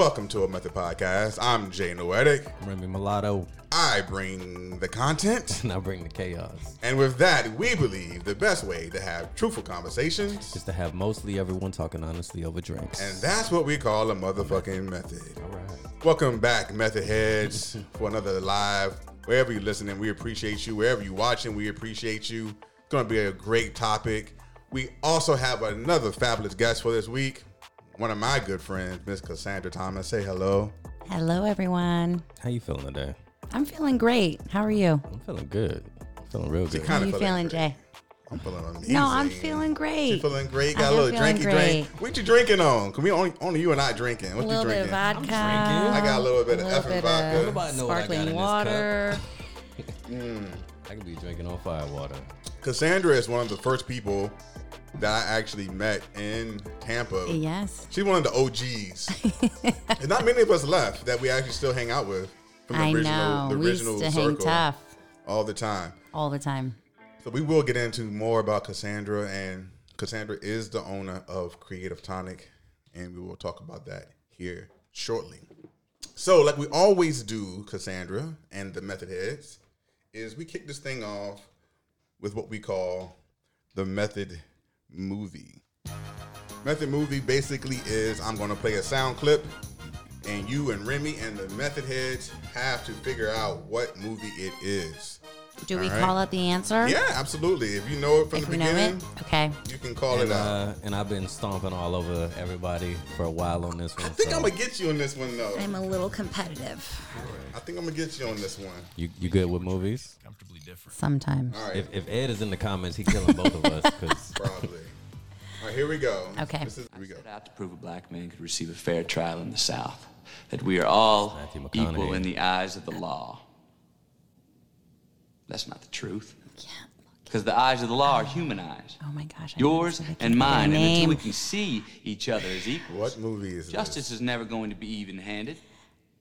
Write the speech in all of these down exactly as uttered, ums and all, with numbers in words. Welcome to A Method Podcast. I'm Jay Noetic. I'm Remy Mulatto. I bring the content. And I bring the chaos. And with that, we believe the best way to have truthful conversations is to have mostly everyone talking honestly over drinks. And that's what we call a motherfucking method. All right. Welcome back, Method Heads, for another live. Wherever you're listening, we appreciate you. Wherever you're watching, we appreciate you. It's going to be a great topic. We also have another fabulous guest for this week. One of my good friends, Miss Cassandra Thomas. Say hello. Hello, everyone. How you feeling today? I'm feeling great. How are you? I'm feeling good. I'm feeling real good. How are you feeling, great. Jay? I'm feeling amazing. No, I'm feeling great. You feeling great? Got I a little drinky great. drink. What you drinking on? Can we only, only you and I drinking? What a little you drinking? Bit of vodka. I'm drinking. I got a little bit a little of effing vodka. Of sparkling water. mm. I could be drinking on fire water. Cassandra is one of the first people that I actually met in Tampa. Yes. She's one of the O Gs. There's not many of us left that we actually still hang out with from the I original know. the original we used to circle. Hang tough. All the time. All the time. So we will get into more about Cassandra, and Cassandra is the owner of Creative Tonic, and we will talk about that here shortly. So like we always do, Cassandra and the Method Heads, is we kick this thing off with what we call the Method Movie. Method Movie basically is I'm going to play a sound clip, and you and Remy and the Method Heads have to figure out what movie it is. Do All we right? call out the answer? Yeah, absolutely. If you know it from if the beginning, it, okay, you can call and, it out. Uh, and I've been stomping all over everybody for a while on this one. I think so. I'm going to get you on this one, though. I'm a little competitive. Right. I think I'm going to get you on this one. You you good with movies? Comfortably different. Sometimes. All right. If, if Ed is in the comments, he's killing both of us. Cause probably. All right, here we go. Okay. This is, here we go. I set out to prove a black man could receive a fair trial in the South, that we are all equal in the eyes of the law. That's not the truth. Yeah. Because the eyes of the law oh. are human eyes. Oh, my gosh. I Yours and mine. And until we can see each other as equals. What movie is Justice this? is never going to be even-handed.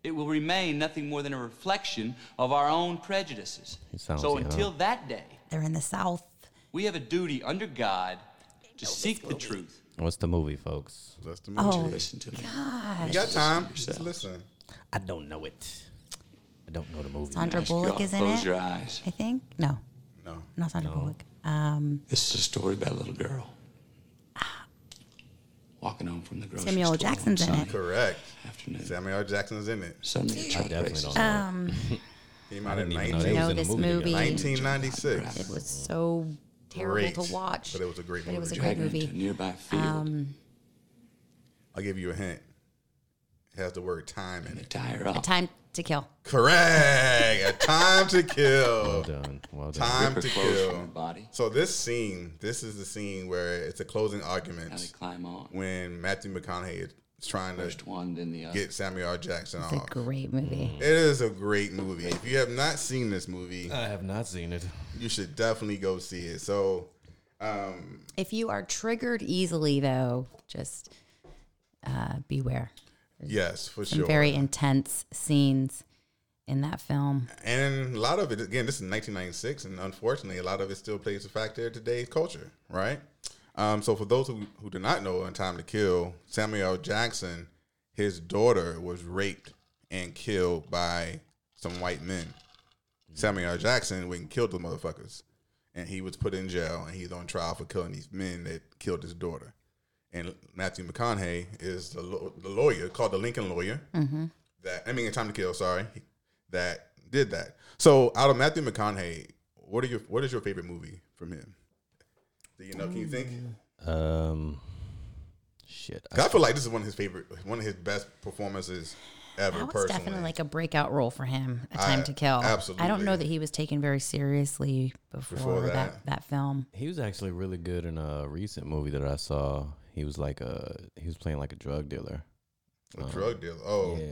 It will remain nothing more than a reflection of our own prejudices. So until home. that day. They're in the South. We have a duty under God to seek the truth. What's the movie, folks? That's the movie. Oh, listen to me. Gosh. You got time. Just listen. I don't know it. I don't know the movie. Sandra Bullock is in it. Close your eyes. I think. No. No. Not Sandra no. Bullock. Um, this is a story about a little girl ah. walking home from the grocery Samuel store. Samuel L. Jackson's in it. Correct. Afternoon. Samuel L. Jackson's in it. Suddenly, I definitely don't know. Um, Came out in nineteen ninety-six. It was so terrible great. to watch. But it was a great but movie. It was a great Dragon movie. Nearby field. Um, I'll give you a hint. It has the word time in it. Tire up. A time to kill. Correct. A time to kill. Well done. Well done. Time Ripper to kill. Body. So this scene, this is the scene where it's a closing argument. How they climb on. When Matthew McConaughey is trying First to one, then the other. get Samuel L. Jackson it's off. It's a great movie. It is a great movie. If you have not seen this movie. I have not seen it. You should definitely go see it. So. Um, if you are triggered easily, though, just uh, beware. There's yes, for some sure. very intense scenes in that film. And a lot of it, again, this is nineteen ninety-six, and unfortunately, a lot of it still plays a factor in today's culture, right? Um, so for those who, who do not know, in Time to Kill, Samuel L. Jackson, his daughter was raped and killed by some white men. Mm-hmm. Samuel L. Jackson went and killed the motherfuckers, and he was put in jail, and he's on trial for killing these men that killed his daughter. And Matthew McConaughey is the, lo- the lawyer called the Lincoln Lawyer. Mm-hmm. That I mean, in Time to Kill. Sorry, that did that. So, out of Matthew McConaughey, what are your what is your favorite movie from him? Do you know? Can you think? Um, shit. I, I feel like this is one of his favorite, one of his best performances ever. That was personally. definitely like a breakout role for him. A Time I, to Kill. Absolutely. I don't know that he was taken very seriously before, before that. that that film. He was actually really good in a recent movie that I saw. He was like a he was playing like a drug dealer. A um, drug dealer. Oh, yeah.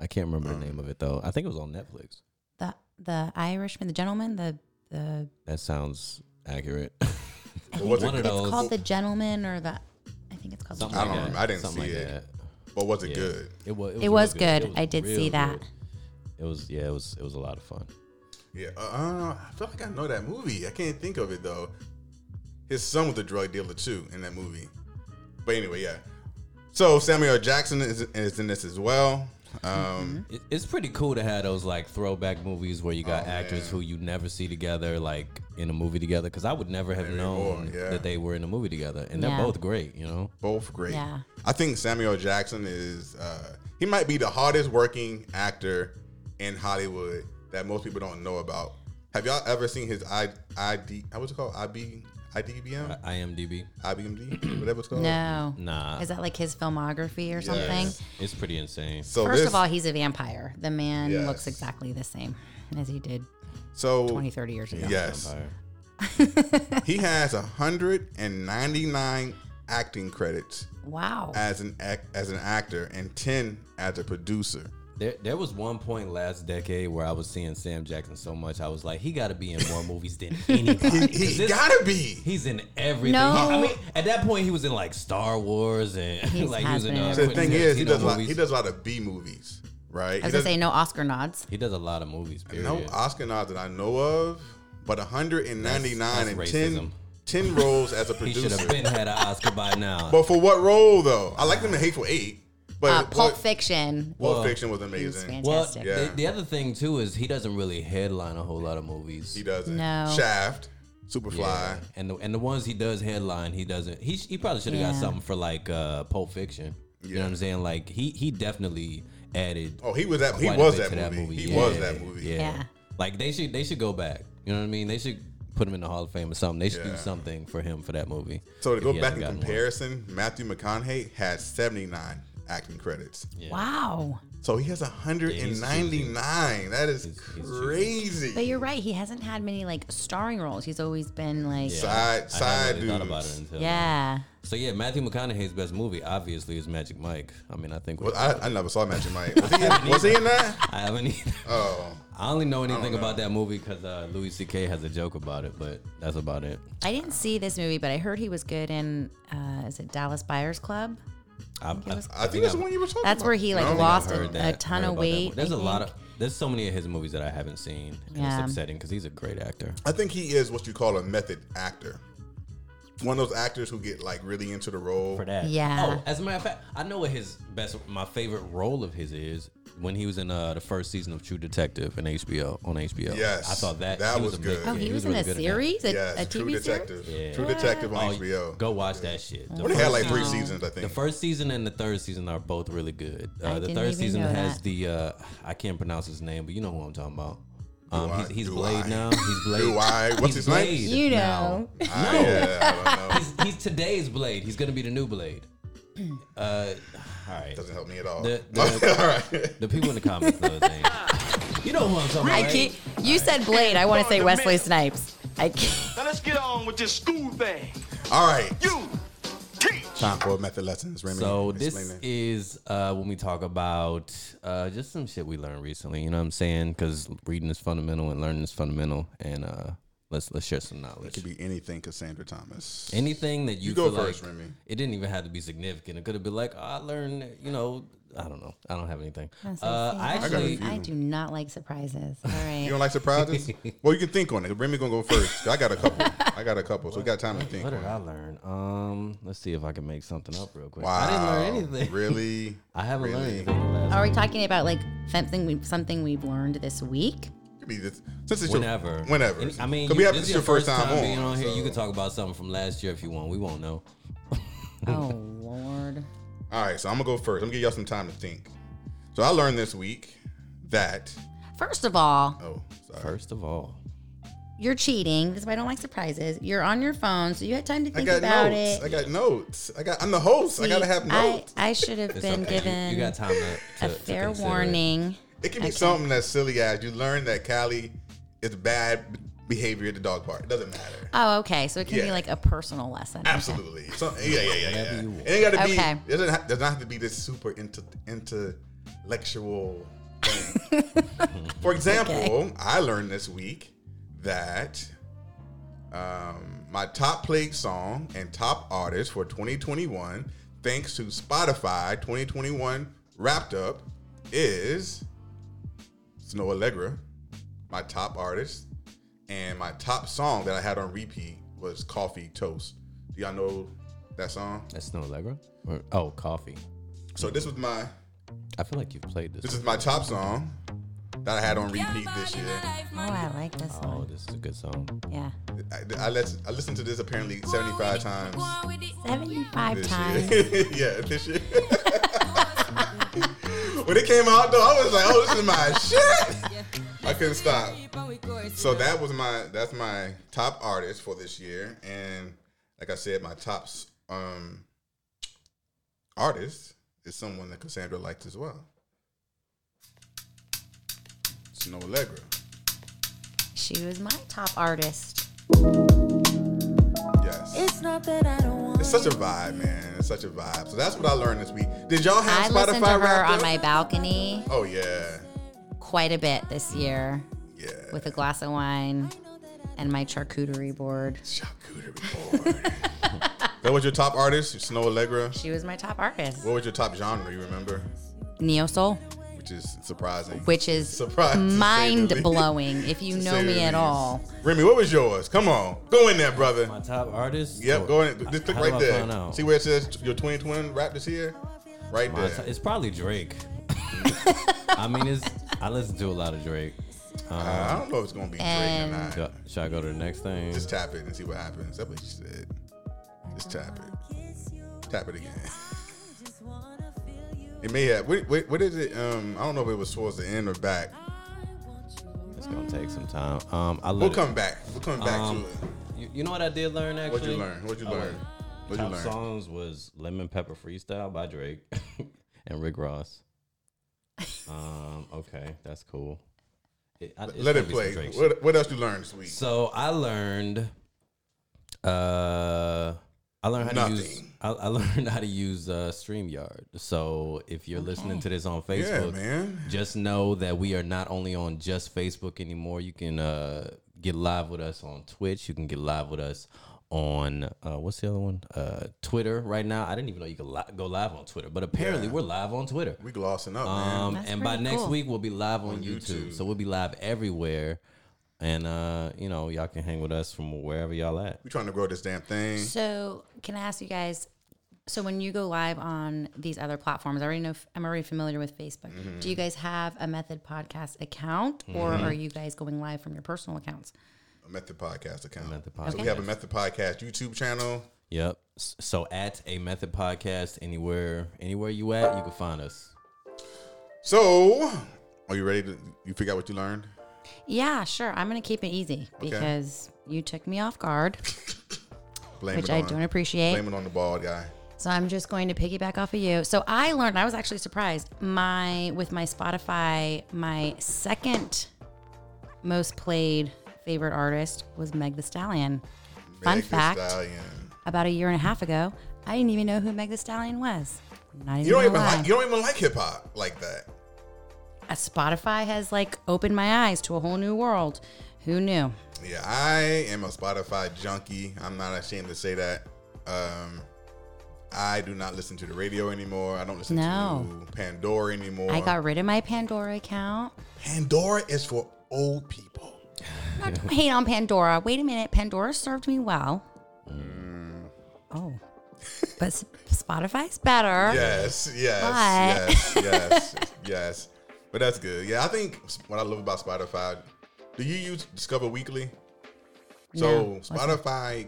I can't remember um, the name of it though. I think it was on Netflix. The The Irishman, The Gentleman, the the. That sounds accurate. I think it's, one of those. It's called The Gentleman or the. I think it's called. Something the Gentleman. I don't remember. I didn't Something see like it. That. But was it yeah. good? It was. It was, it was good. good. It was I did see that. Good. It was yeah. It was it was a lot of fun. Yeah. Uh, I feel like I know that movie. I can't think of it though. His son was a drug dealer too in that movie. But anyway, yeah. So Samuel L. Jackson is, is in this as well. Um, mm-hmm. It's pretty cool to have those like throwback movies where you got oh, actors man. who you never see together, like in a movie together. Because I would never have Anymore, known yeah. that they were in a movie together, and yeah. they're both great. You know, both great. Yeah. I think Samuel L. Jackson is uh, he might be the hardest working actor in Hollywood that most people don't know about. Have y'all ever seen his I ID? How was it called? I B. I D B M? I M D B. I B M D? Whatever it's called. No. Nah. Is that like his filmography or something? Yes. It's pretty insane. So First this, of all, he's a vampire. The man yes. looks exactly the same as he did so, twenty, thirty years ago. Yes. He has one hundred ninety-nine acting credits. Wow. As an as an actor and ten as a producer. There, there was one point last decade where I was seeing Sam Jackson so much, I was like, he got to be in more movies than anybody. he he got to be. He's in everything. No. He, I mean, at that point, he was in like Star Wars and he's like he was in. Uh, so the thing is, he does, lot, he does a lot of B movies, right? I was gonna say no Oscar nods. He does a lot of movies. Period. No Oscar nods that I know of, but one hundred ninety-nine that's, that's and racism. ten. ten roles as a producer. He should have been had an Oscar by now. But for what role though? I like him in Hateful Eight. But uh, Pulp Fiction. Pulp well, Fiction was amazing. Was well, yeah. the, the other thing too is he doesn't really headline a whole lot of movies. He doesn't. No. Shaft, Superfly, yeah. and the and the ones he does headline, he doesn't. He he probably should have yeah. got something for like uh, Pulp Fiction. Yeah. You know what I'm saying? Like he he definitely added. Oh, he was that. He was that movie. that movie. He yeah. was that movie. Yeah. yeah. Like they should they should go back. You know what I mean? They should put him in the Hall of Fame or something. They should yeah. do something for him for that movie. So to go back in comparison, one. Matthew McConaughey had seventy-nine acting credits. Yeah. Wow. So he has one hundred ninety-nine. Yeah, that is he's, crazy. He's but you're right. He hasn't had many like starring roles. He's always been like yeah. side I, side I really dudes. Until, yeah. Like, so yeah, Matthew McConaughey's best movie obviously is Magic Mike. I mean, I think. Well, I, I never saw Magic Mike. Was, he in, was he in that? I haven't either. Oh. I only know anything know. about that movie because uh, Louis C K has a joke about it, but that's about it. I didn't see this movie, but I heard he was good in. Uh, is it Dallas Buyers Club? I, I, think, was, I, I think that's the one you were talking that's about. That's where he like lost a, that, a ton of weight. There's I a think. lot of there's so many of his movies that I haven't seen, and yeah. it's upsetting because he's a great actor. I think he is what you call a method actor, one of those actors who get like really into the role for that. Yeah. Oh, as a matter of fact, I know what his best, my favorite role of his is when he was in uh, the first season of True Detective in H B O on H B O. Yes, I thought that that was, was good. Big, oh, yeah, he was, he was in really a series, a, yes. a T V True Detective. series. Yeah. True Detective on oh, H B O. Go watch yeah. that shit. The well, they had like three seasons, I think. The first season and the third season are both really good. Uh, I the didn't third even season know has that. the uh, I can't pronounce his name, but you know who I'm talking about. Um, I, he's he's Blade I? now. He's Blade. Do I? What's he's his Blade name? You know. No. I, yeah, I don't know. He's, he's today's Blade. He's going to be the new Blade. Uh, all right. Doesn't help me at all. The, the, all right. The people in the comments know his name. You know who I'm talking about, right? You all said right. Blade. I want to say Wesley man. Snipes. I can't. Now let's get on with this school thing. All right. You teach. Time for method lessons. Remy, so this that. is uh, when we talk about uh, just some shit we learned recently. You know what I'm saying? Because reading is fundamental and learning is fundamental. And uh, let's let's share some knowledge. It could be anything, Cassandra Thomas. Anything that you, you go feel first, like, Remy. It didn't even have to be significant. It could have been like, oh, I learned, you know, I don't know. I don't have anything. So uh, I, actually, I, I do not like surprises. All right. You don't like surprises? Well, you can think on it. Remy's going to go first. I got a couple. I got a couple, so we got time what, to think. What did I learn? Um, let's see if I can make something up real quick. Wow. I didn't learn anything. Really? I haven't really? learned anything. Are we talking about like something we've, something we've learned this week? Be this, since it's whenever. Your, whenever. And, I mean, you, we have, this is your first time, time on, being on so. here. You can talk about something from last year if you want. We won't know. Oh, Lord. All right, so I'm going to go first. I'm going to give y'all some time to think. So I learned this week that... First of all... Oh, sorry. First of all. You're cheating. That's why I don't like surprises. You're on your phone, so you had time to think about notes. it. I got notes. I got. I'm the host. See, I got to have notes. I, I should have been okay. given you, you got time to, to, a fair to warning. It, it can be okay. something that's silly as you learn that Callie is bad behavior at the dog park. It doesn't matter. Oh, okay. So it can yeah. be like a personal lesson. Absolutely. Okay. So, yeah, yeah, yeah, yeah. It ain't got to okay. be. It doesn't have, does not have to be this super into, intellectual thing. For example, okay. I learned this week that um, my top played song and top artist for twenty twenty-one, thanks to Spotify twenty twenty-one wrapped up, is Snoh Aalegra, my top artist. And my top song that I had on repeat was Coffee Toast. Do y'all know That song. That's Snoh Aalegra? Or, oh, Coffee. So this was my... I feel like you've played this. This is my top song that I had on repeat this year. Oh, I like this oh, song. Oh, this is a good song. Yeah. I, I, let, I listened to this apparently seventy-five times. seventy-five times. Yeah, this year. When it came out, though, I was like, oh, this is my shit. I couldn't stop. So that was my, that's my top artist for this year. And like I said, my top um, artist is someone that Cassandra liked as well. Snoh Aalegra. She was my top artist. Yes. It's not that I don't want. It's such a vibe, man. It's such a vibe. So that's what I learned this week. Did y'all have I Spotify? I listened to her right on my balcony. Oh yeah. Quite a bit this year. Yeah. With a glass of wine and my charcuterie board. Charcuterie board. That was your top artist, Snoh Aalegra? She was my top artist. What was your top genre? You remember? Neo soul. Which is surprising. Which is surprising, mind-blowing, if you know me at all. Remy, what was yours? Come on. Go in there, brother. My top artist? Yep, so go in. Just click right there. See where it says your twenty twenty rap this year? Right my there. T- it's probably Drake. I mean, it's, I listen to a lot of Drake. Um, uh, I don't know if it's going to be Drake or not. Should I, should I go to the next thing? Just tap it and see what happens. That's what you said. Just tap it. Tap it again. It may have. What, what, what is it? Um, I don't know if it was towards the end or back. It's gonna take some time. Um, I we'll come it. back. We'll come back um, to it. You, you know what I did learn actually? What'd you learn? What'd you oh, learn? What'd top you learn? Songs was Lemon Pepper Freestyle by Drake and Rick Ross. Um, okay, that's cool. It, I, Let it play. What, what else you learned this week? So I learned. Uh. I learned how Nothing. to use I, I learned how to use uh, StreamYard. So if you're listening to this on Facebook, yeah, man. Just know that we are not only on just Facebook anymore. You can uh, get live with us on Twitch. You can get live with us on uh, what's the other one? Uh, Twitter right now. I didn't even know you could li- go live on Twitter, but apparently yeah. we're live on Twitter. We glossing up, um, man. And by cool. next week we'll be live on, on YouTube. YouTube. So we'll be live everywhere. And, uh, you know, y'all can hang with us from wherever y'all at. We're trying to grow this damn thing. So can I ask you guys, so when you go live on these other platforms, I already know, I'm already familiar with Facebook. Mm-hmm. Do you guys have a Method Podcast account or mm-hmm. are you guys going live from your personal accounts? A Method Podcast account. Method Podcast. So we have a Method Podcast YouTube channel. Yep. So at A Method Podcast, anywhere, anywhere you at, you can find us. So are you ready to, you figure out what you learned? Yeah, sure. I'm going to keep it easy because okay. you took me off guard, blame which it on, I don't appreciate. Blame it on the bald guy. So I'm just going to piggyback off of you. So I learned, I was actually surprised, my with my Spotify, my second most played favorite artist was Meg The Stallion. Meg Fun the fact, Stallion. About a year and a half ago, I didn't even know who Meg The Stallion was. Not even you, don't even like, you don't even like hip-hop like that. Spotify has like opened my eyes to a whole new world. Who knew? Yeah, I am a Spotify junkie. I'm not ashamed to say that. Um, I do not listen to the radio anymore. I don't listen no. to Pandora anymore. I got rid of my Pandora account. Pandora is for old people. I don't hate on Pandora. Wait a minute. Pandora served me well. Mm. Oh. But Spotify's better. Yes, yes, but... yes, yes, yes. But that's good. Yeah, I think what I love about Spotify, do you use Discover Weekly? No, so Spotify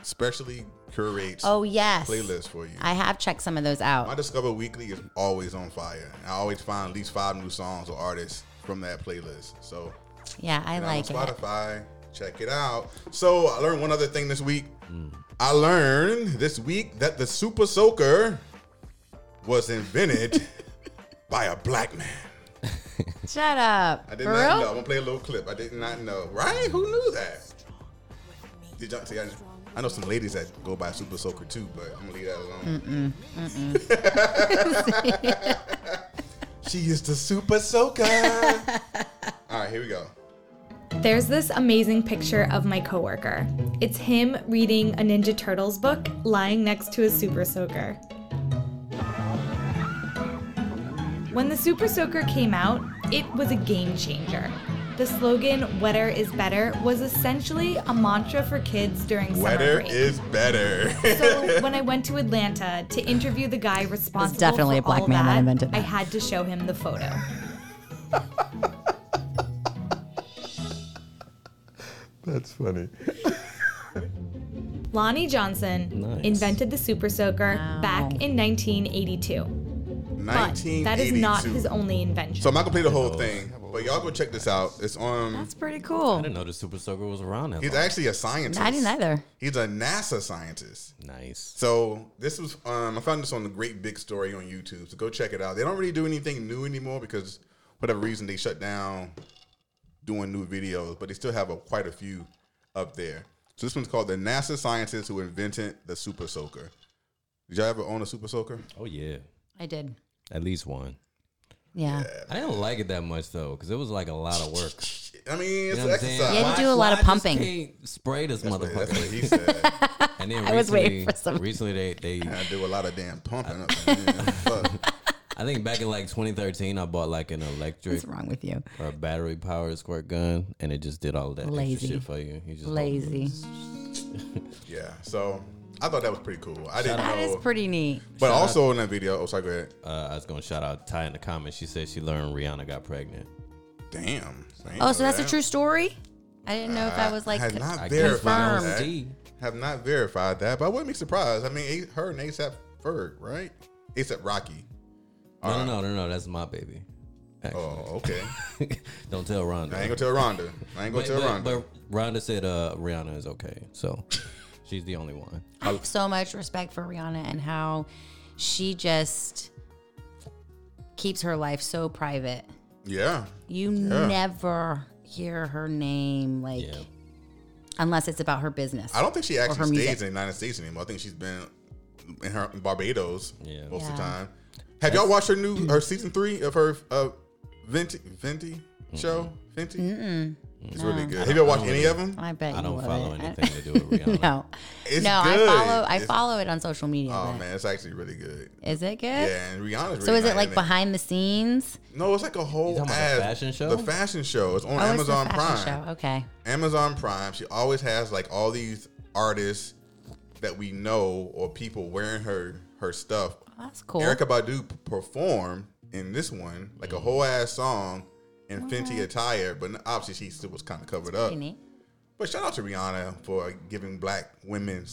specially curates oh, yes. playlists for you. I have checked some of those out. My Discover Weekly is always on fire. I always find at least five new songs or artists from that playlist. So yeah, I like it. Spotify, check it out. So I learned one other thing this week. Mm. I learned this week that the Super Soaker was invented by a black man. Shut up. I did For not real? know. I'm gonna play a little clip. I did not know. Right? Who knew that? Did y'all see? I, just, I know some ladies that go by Super Soaker too, but I'm gonna leave that alone. Mm-mm. Mm-mm. She is the Super Soaker. All right, here we go. There's this amazing picture of my coworker. It's him reading a Ninja Turtles book, lying next to a Super Soaker. When the Super Soaker came out, it was a game changer. The the slogan, wetter is better, was essentially a mantra for kids during summer wetter break. Wetter is better. So when I went to Atlanta to interview the guy responsible it's definitely for a black all man that, that invented that, I had to show him the photo. That's funny. Lonnie Johnson nice. invented the Super Soaker wow. back in nineteen eighty-two. But that is not his only invention. So I'm not going to play the whole thing, but y'all go check this out. It's on... That's pretty cool. I didn't know the Super Soaker was around that long. He's actually a scientist. I didn't either. He's a NASA scientist. Nice. So this was... Um, I found this on The Great Big Story on YouTube, so go check it out. They don't really do anything new anymore because whatever reason they shut down doing new videos, but they still have a, quite a few up there. So this one's called The NASA Scientist Who Invented the Super Soaker. Did y'all ever own a Super Soaker? Oh, yeah. I did. At least one. Yeah. yeah. I didn't like it that much, though, because it was like a lot of work. I mean, it's you know exercise. You had to do a lot of pumping. Can't spray this that's motherfucker. What, that's what he said. And then I recently, was waiting for something. Recently, they... they I do a lot of damn pumping. I, up there. Fuck. I think back in like twenty thirteen, I bought like an electric... What's wrong with you? Or a battery-powered squirt gun, and it just did all that Lazy. extra shit for you. you just Lazy. Yeah, so... I thought that was pretty cool. I didn't that know. That is pretty neat. But shout also out, in that video, oh, sorry, go ahead. Uh, I was going to shout out Ty in the comments. She said she learned Rihanna got pregnant. Damn. Oh, so that's that. a true story? I didn't know uh, if that was like I have not I verified that. Have not verified that, but I wouldn't be surprised. I mean, her and A$AP Ferg, right? A$AP Rocky. No, right. no, no, no, no. That's my baby. Actually. Oh, okay. Don't tell Rhonda. I ain't going to tell Rhonda. I ain't going to tell Rhonda. But Rhonda said uh, Rihanna is okay, so... She's the only one. I have so much respect for Rihanna and how she just keeps her life so private. Yeah. You yeah. never hear her name, like, yeah. unless it's about her business. I don't think she actually stays music. in the United States anymore. I think she's been in her in Barbados yeah. most yeah. of the time. Have That's, y'all watched her new her season three of her uh, Fenty Fenty mm-hmm. show? Fenty? Mm-mm. It's no. really good. Have you watched any of them? I bet you I don't follow it. anything to do with Rihanna. no, it's no, good. I follow. I it's, follow it on social media. Oh man, it's actually really good. Is it good? Yeah, and Rihanna's really So is it like behind the scenes? No, it's like a whole ad, fashion show. The fashion show. It's on oh, Amazon it's Prime. Show. Okay. Amazon Prime. She always has like all these artists that we know or people wearing her her stuff. Oh, that's cool. Erykah Badu performed in this one like a whole ass song. And Fenty attire, but obviously she still was kind of covered up. Neat. But shout out to Rihanna for giving black women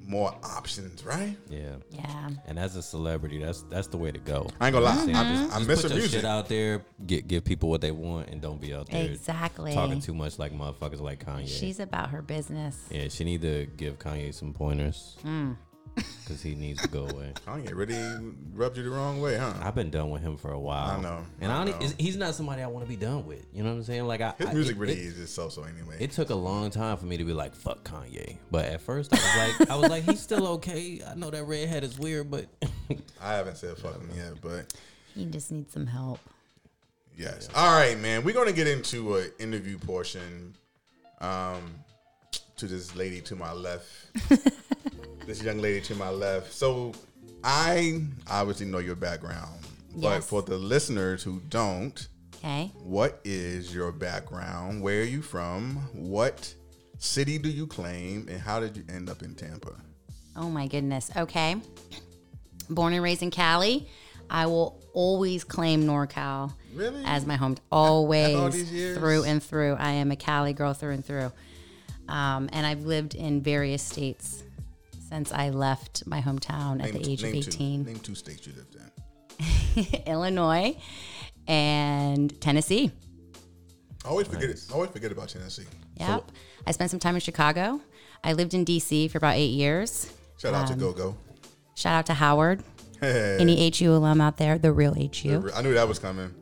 more options, right? Yeah, yeah. And as a celebrity, that's that's the way to go. I ain't gonna lie, mm-hmm. I, just, I just miss put her your music. Shit out there, get give people what they want, and don't be out there exactly talking too much like motherfuckers like Kanye. She's about her business. Yeah, she need to give Kanye some pointers. Mm. Because he needs to go away. Kanye really rubbed you the wrong way, huh? I've been done with him for a while. I know. And I, I don't, know. he's not somebody I want to be done with. You know what I'm saying? Like I, His I, music it, really it, is just so-so anyway. It took a long time for me to be like, fuck Kanye. But at first, I was like, I was like, he's still okay. I know that redhead is weird, but... I haven't said fuck him yet, but... He just needs some help. Yes. Yeah. All right, man. We're going to get into an interview portion um, to this lady to my left. This young lady to my left. So I obviously know your background, yes. but for the listeners who don't, okay, what is your background? Where are you from? What city do you claim? And how did you end up in Tampa? Oh my goodness. Okay. Born and raised in Cali. I will always claim NorCal really? as my home. Always. All these years? Through and through. I am a Cali girl through and through. Um, and I've lived in various states since I left my hometown name, at the age of eighteen. Two, name two states you lived in. Illinois and Tennessee. I always nice. forget it. I always forget about Tennessee. Yep. So, I spent some time in Chicago. I lived in D C for about eight years. Shout out um, to Go-Go. Shout out to Howard. Hey. Any H U alum out there, the real H U. I knew that was coming.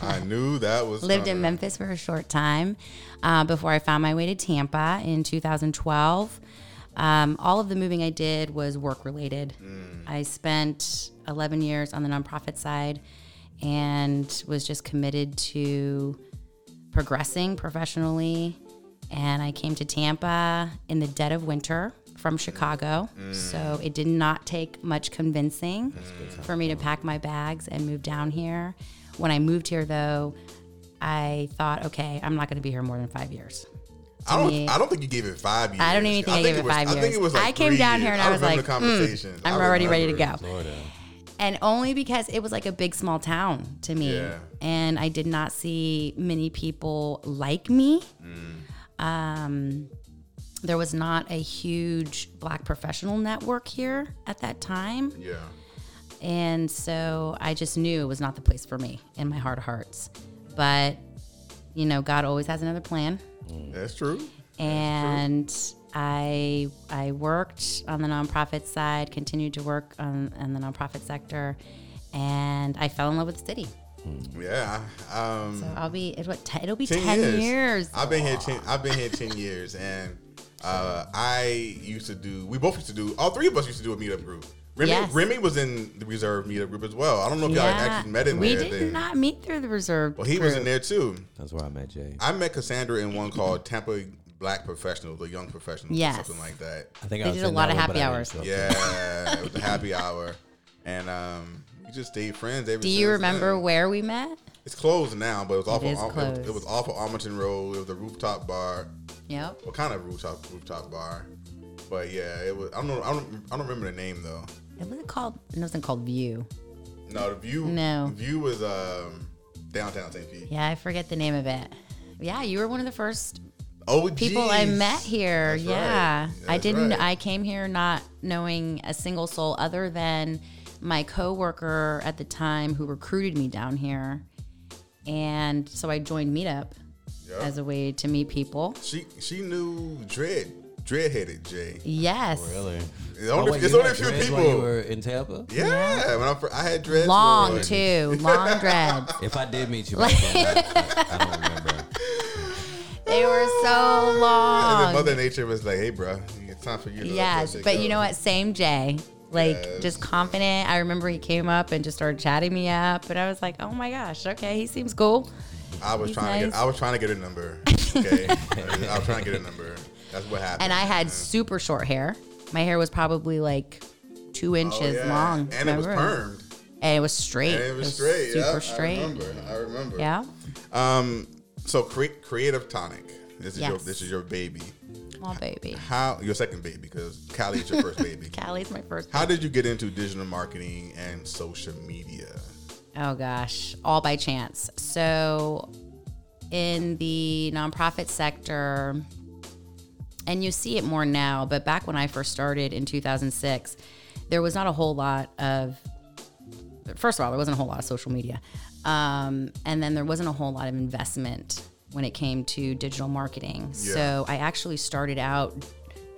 I knew that was Lived coming. in Memphis for a short time uh, before I found my way to Tampa in two thousand twelve. Um, all of the moving I did was work-related. Mm. I spent eleven years on the nonprofit side and was just committed to progressing professionally. And I came to Tampa in the dead of winter from Chicago. Mm. So it did not take much convincing for me to pack my bags and move down here. When I moved here, though, I thought, okay, I'm not going to be here more than five years. I don't. Me, I don't think you gave it five years. I don't even think I, I gave think it was, five years. I think it was. Like I came down years. here and I, I was like, mm, "I'm I already ready to go." Florida. And only because it was like a big small town to me, yeah. and I did not see many people like me. Mm. Um, there was not a huge Black professional network here at that time. Yeah. And so I just knew it was not the place for me in my heart of hearts. But, you know, God always has another plan. That's true. And That's true. I I worked on the nonprofit side, continued to work on, on the nonprofit sector, and I fell in love with the city. Yeah. Um, so I'll be it'll, it'll be ten years. I've been here ten, I've been here ten years, and uh, I used to do. We both used to do. All three of us used to do a meetup group. Remy, yes. Remy was in the Reserve meetup group as well. I don't know if y'all yeah. actually met in we there. We did then. not meet through the Reserve Well, he group. was in there too. That's where I met Jay. I met Cassandra in one called Tampa Black Professionals, the Young Professionals, yes. or something like that. I think they I did a lot of happy hours. Yeah, it was a happy hour. And um, we just stayed friends every day. Do you remember then. where we met? It's closed now, but it was off it of Al- it was off of Almerton Road. It was a rooftop bar. Yep. Well, kind of rooftop rooftop bar. But yeah, it was I don't know I don't I don't remember the name though. It wasn't called. It wasn't called View. No, the View. No, View was um, downtown Saint Pete. Yeah, I forget the name of it. Yeah, you were one of the first oh, people geez. I met here. That's yeah, right. I didn't. Right. I came here not knowing a single soul other than my coworker at the time who recruited me down here, and so I joined Meetup yep. as a way to meet people. She she knew Dread. Dread-headed Jay. Yes. Really? It's only, oh, wait, it's only a few people. When you were in Tampa? Yeah. yeah. When I, I had dreads. Long, on. too. Long dreads. If I did meet you, like, I, I don't remember. They were so long. And then Mother Nature was like, hey, bro, it's time for you to Yes, but go. you know what? Same Jay. Like, yes. just confident. I remember he came up and just started chatting me up. And I was like, oh, my gosh. Okay, he seems cool. I was He's trying nice. to get I was trying to get a number. Okay. I was trying to get a number. That's what happened. And I had super short hair. My hair was probably like two inches oh, yeah. long. And it was permed. And it was straight. And it was, it was straight. Super yeah, straight. I remember. I remember. Yeah. Um. So cre- Creative Tonic. This is yes. your. This is your baby. My baby. How your second baby? Because Callie's your first baby. Callie's my first. How baby. did you get into digital marketing and social media? Oh gosh, all by chance. So, in the nonprofit sector. And you see it more now, but back when I first started in two thousand six, there was not a whole lot of, first of all, there wasn't a whole lot of social media. Um, and then there wasn't a whole lot of investment when it came to digital marketing. Yeah. So I actually started out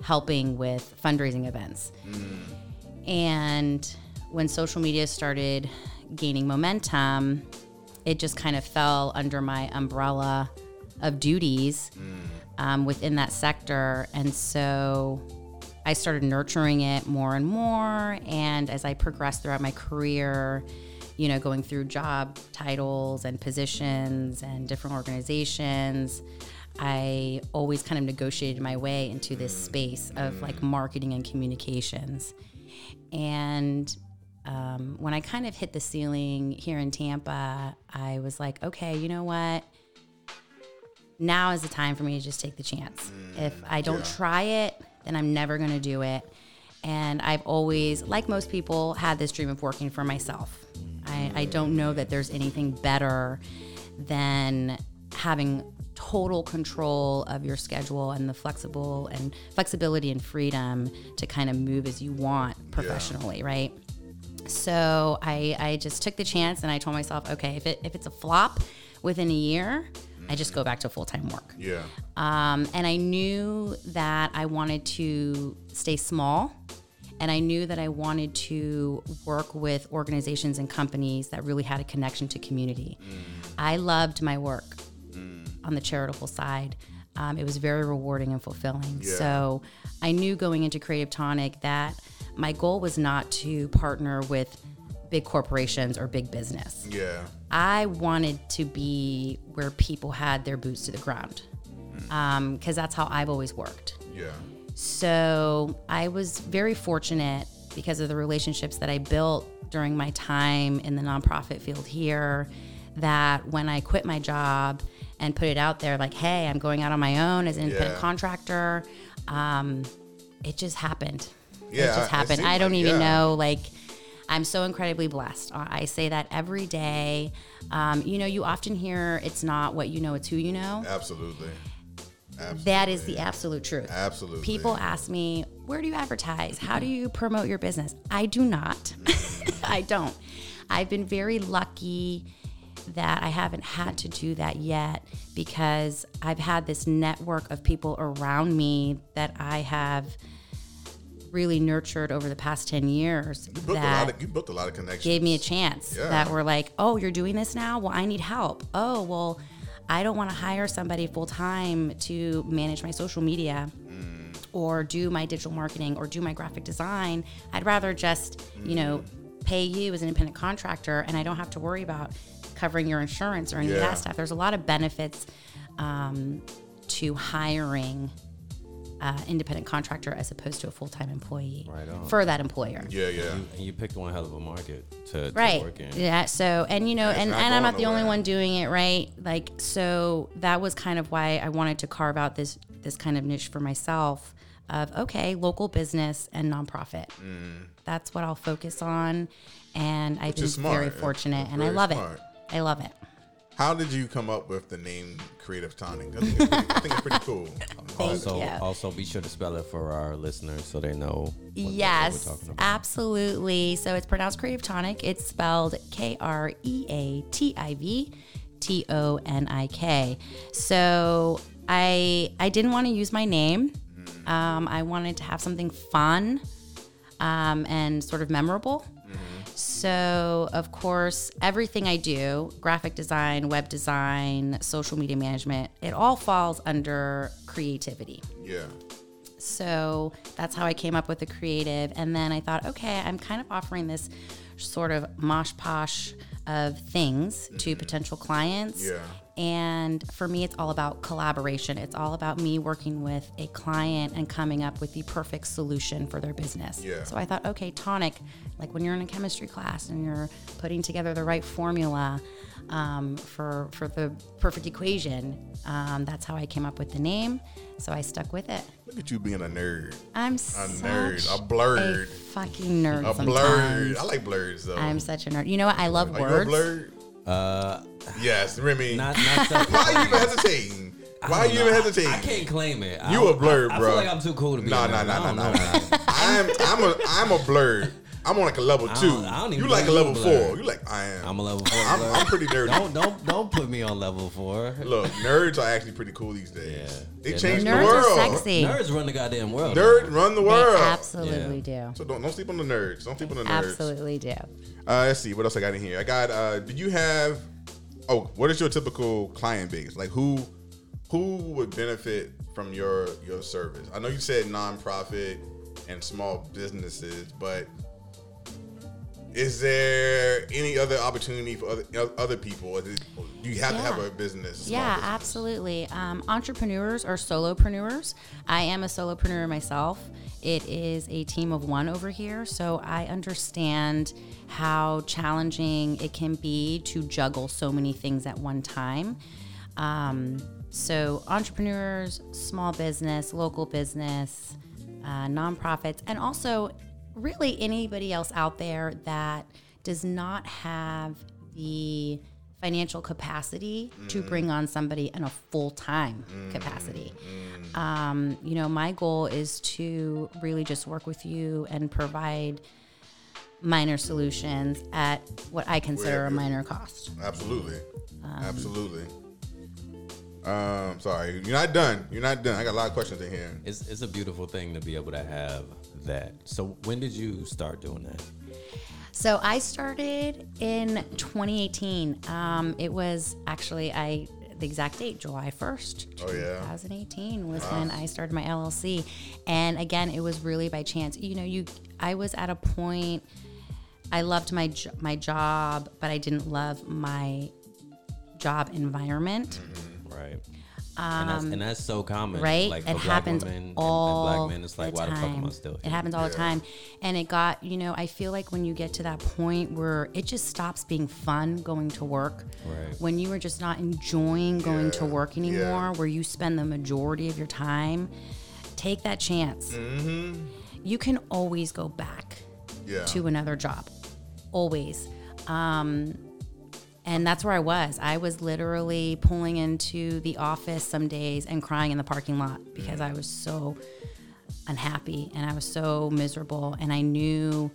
helping with fundraising events. Mm. And when social media started gaining momentum, it just kind of fell under my umbrella of duties. Mm. Um, within that sector, and so I started nurturing it more and more, and as I progressed throughout my career, you know, going through job titles and positions and different organizations, I always kind of negotiated my way into this space of like marketing and communications. And um, when I kind of hit the ceiling here in Tampa, I was like, okay, you know what? Now is the time for me to just take the chance. Mm, if I don't yeah. try it, then I'm never going to do it. And I've always, like most people, had this dream of working for myself. I, I don't know that there's anything better than having total control of your schedule and the flexible and flexibility and freedom to kind of move as you want professionally, yeah. right? So I, I just took the chance and I told myself, okay, if it if it's a flop within a year, I just go back to full-time work. Yeah. Um, and I knew that I wanted to stay small, and I knew that I wanted to work with organizations and companies that really had a connection to community. Mm. I loved my work mm. on the charitable side. Um, it was very rewarding and fulfilling. Yeah. So I knew going into Creative Tonic that my goal was not to partner with big corporations or big business. Yeah. I wanted to be where people had their boots to the ground, mm. um, 'cause that's how I've always worked. Yeah. So I was very fortunate because of the relationships that I built during my time in the nonprofit field here that when I quit my job and put it out there, like, hey, I'm going out on my own as an independent yeah. contractor, um, it just happened. Yeah, it just happened. It I don't like, even yeah. know, like, I'm so incredibly blessed. I say that every day. Um, you know, you often hear it's not what you know, it's who you know. Absolutely. Absolutely. That is the absolute truth. Absolutely. People ask me, where do you advertise? How do you promote your business? I do not. I don't. I've been very lucky that I haven't had to do that yet because I've had this network of people around me that I have really nurtured over the past ten years. You built, that a, lot of, you built a lot of connections. Gave me a chance yeah. that were like, oh, you're doing this now? Well, I need help. Oh, well, I don't want to hire somebody full time to manage my social media mm. or do my digital marketing or do my graphic design. I'd rather just, mm. you know, pay you as an independent contractor, and I don't have to worry about covering your insurance or any yeah. of that stuff. There's a lot of benefits um, to hiring uh independent contractor as opposed to a full-time employee right for that employer. Yeah, yeah. And you, you picked one hell of a market to, to right. work in. Yeah, so, and you know, and, and I'm not the only one doing it, right? Like, so that was kind of why I wanted to carve out this this kind of niche for myself of, okay, local business and nonprofit. Mm. That's what I'll focus on, and I've been very fortunate, and I love it. I love it. How did you come up with the name Creative Tonic? I think it's pretty, I think it's pretty cool. Thank also, you. Also, be sure to spell it for our listeners so they know what, yes, the, what we're talking about. Yes, absolutely. So it's pronounced Creative Tonic. It's spelled K R E A T I V T O N I K. So I I didn't want to use my name. Mm. Um, I wanted to have something fun um, and sort of memorable. So, of course, everything I do, graphic design, web design, social media management, it all falls under creativity. Yeah. So that's how I came up with the creative. And then I thought, okay, I'm kind of offering this sort of mosh posh of things mm-hmm. to potential clients. Yeah. And for me, it's all about collaboration. It's all about me working with a client and coming up with the perfect solution for their business. Yeah. So I thought, okay, tonic, like when you're in a chemistry class and you're putting together the right formula um, for for the perfect equation, um, that's how I came up with the name. So I stuck with it. Look at you being a nerd. I'm a nerd. A blurred. A fucking nerd. A sometimes. blurred. I like blurs though. I'm such a nerd. You know what? I love Are words. You a blurred? Uh, yes, Remy. Not, not Why are you even hesitating? Why are you know. even hesitating? I can't claim it. I, you a blurred, I, I bro. I feel like I'm too cool to be. No, no, no, no, no. I'm, I'm a, I'm a blurred. I'm on like a level two. I don't even you like a level four. You like I am. I'm a level four. I'm, I'm pretty nerdy. Don't, don't, don't put me on level four. Look, nerds are actually pretty cool these days. Yeah. They yeah, changed nerds. the world. Nerds are sexy. Nerds run the goddamn world. Nerds run the world. They absolutely yeah. do. So don't, don't sleep on the nerds. Don't sleep on the nerds. Absolutely do. Uh, let's see what else I got in here. I got. Uh, do you have? Oh, what is your typical client base? Like who, who would benefit from your your service? I know you said nonprofit and small businesses, but is there any other opportunity for other, other people? Do you have yeah. to have a business? A yeah, business? absolutely. Um, entrepreneurs or solopreneurs. I am a solopreneur myself. It is a team of one over here, so I understand how challenging it can be to juggle so many things at one time. Um, so entrepreneurs, small business, local business, uh, nonprofits, and also really anybody else out there that does not have the financial capacity mm. to bring on somebody in a full-time mm. capacity. Mm. Um, you know, my goal is to really just work with you and provide minor solutions at what I consider Where, a minor cost. Absolutely. Um, absolutely. Um, sorry, you're not done. You're not done. I got a lot of questions in here. It's, it's a beautiful thing to be able to have that. So when did you start doing that? So I started in twenty eighteen. Um, it was actually I the exact date, July first, oh, yeah. twenty eighteen was wow. when I started my L L C. And again, it was really by chance. You know, you I was at a point I loved my my job, but I didn't love my job environment. Mm-hmm. Right. Um, and, that's, and that's so common, right? Like, it happens woman, all and black men, it's like, the why time. The fuck am I still here? It happens all yeah. the time, and it got you know. I feel like when you get to that point where it just stops being fun going to work, right. when you are just not enjoying going yeah. to work anymore, yeah. where you spend the majority of your time, take that chance. Mm-hmm. You can always go back yeah. to another job, always. Um, And that's where I was. I was literally pulling into the office some days and crying in the parking lot because I was so unhappy and I was so miserable. And I knew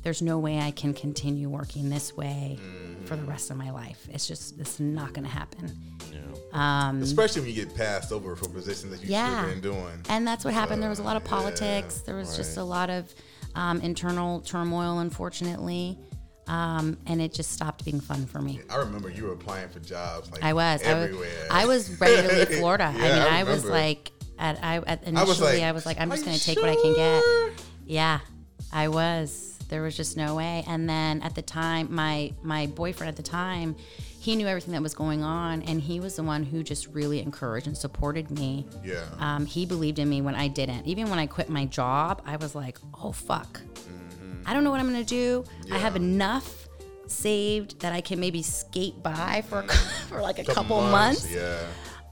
there's no way I can continue working this way for the rest of my life. It's just, it's not going to happen. Yeah. Um, Especially when you get passed over for positions that you yeah. should have been doing. And that's what happened. There was a lot of politics. Yeah, there was right. just a lot of um, internal turmoil, unfortunately. Um, and it just stopped being fun for me. I remember you were applying for jobs. Like I was. Everywhere. I was, I was ready to leave Florida. yeah, I mean, I, I was like, at, I at initially I was like, I was like I'm just going to sure? take what I can get. Yeah, I was. There was just no way. And then at the time, my my boyfriend at the time, he knew everything that was going on, and he was the one who just really encouraged and supported me. Yeah. Um, he believed in me when I didn't. Even when I quit my job, I was like, oh fuck. Mm. I don't know what I'm going to do. Yeah. I have enough saved that I can maybe skate by for, a, for like a couple, couple months. months.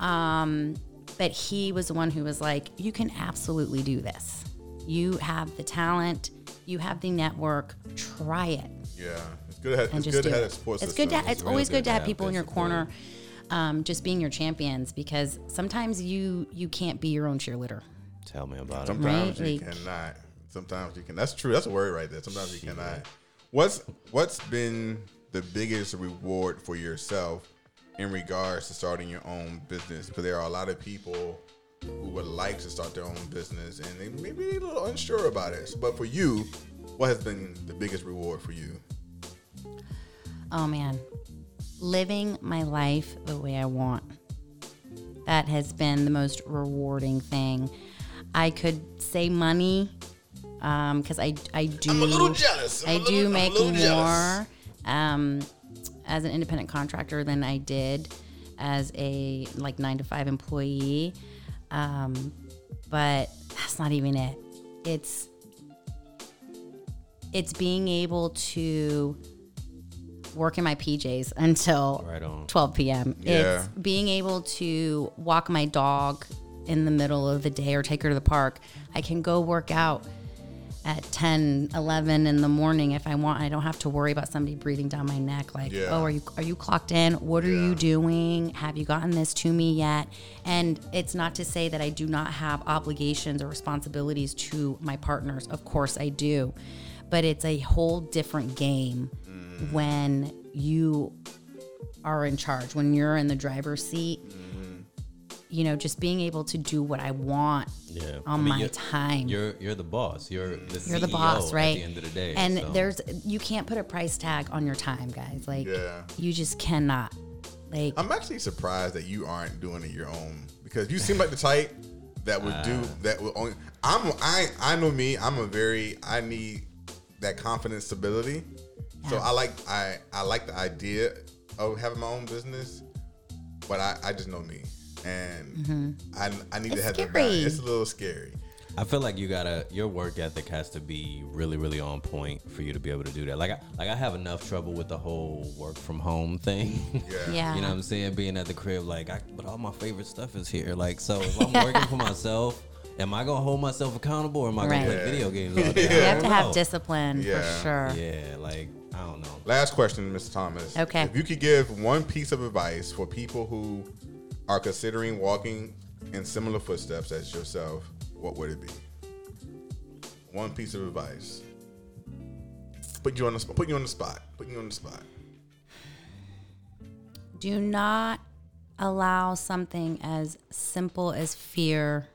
Yeah. Um, but he was the one who was like, you can absolutely do this. You have the talent. You have the network. Try it. Yeah. It's good to have, it's good to have a support system. It's, good to, it's really always good, good to have, have people in your corner um, just being your champions, because sometimes you, you can't be your own cheerleader. Tell me about sometimes it. Sometimes right? you like, cannot. Sometimes you can. That's true. That's a worry right there. Sometimes you cannot. What's What's been the biggest reward for yourself in regards to starting your own business? Because there are a lot of people who would like to start their own business and they maybe a little unsure about it. But for you, what has been the biggest reward for you? Oh man, living my life the way I want. That has been the most rewarding thing. I could say money. Um, cause I, I do, I'm a little jealous. I'm I do little, make more, jealous. um, as an independent contractor than I did as a like nine to five employee. Um, but that's not even it. It's, it's being able to work in my P Js until right twelve p.m. Yeah. It's being able to walk my dog in the middle of the day or take her to the park. I can go work out at ten, eleven in the morning if I want. I don't have to worry about somebody breathing down my neck like, yeah. oh, are you are you clocked in? What are yeah. you doing? Have you gotten this to me yet? And it's not to say that I do not have obligations or responsibilities to my partners. Of course I do. But it's a whole different game mm. when you are in charge, when you're in the driver's seat. Mm. You know, just being able to do what I want yeah. on I mean, my you're, time. You're you're the boss. You're the you're C E O the boss, right? At the end of the day, and so. there's you can't put a price tag on your time, guys. Like yeah. you just cannot. Like I'm actually surprised that you aren't doing it your own, because you seem like the type that would uh, do that. Would only I'm I I know me. I'm a very I need that confidence, stability. Yeah. So I like I I like the idea of having my own business, but I I just know me. And mm-hmm. I I need it's to have scary. the balance. It's a little scary. I feel like you gotta your work ethic has to be really really on point for you to be able to do that. Like I, like I have enough trouble with the whole work from home thing. Yeah. yeah. You know what I'm saying? Being at the crib, like, I, but all my favorite stuff is here. Like, so if I'm working for myself, am I gonna hold myself accountable, or am I right. gonna play yeah. video games all day? You have to know. have discipline yeah. for sure. Yeah. Like I don't know. Last question, Miz Thomas. Okay. If you could give one piece of advice for people who are considering walking in similar footsteps as yourself, what would it be? One piece of advice. Put you on the spot. Put you on the spot. Put you on the spot. Do not allow something as simple as fear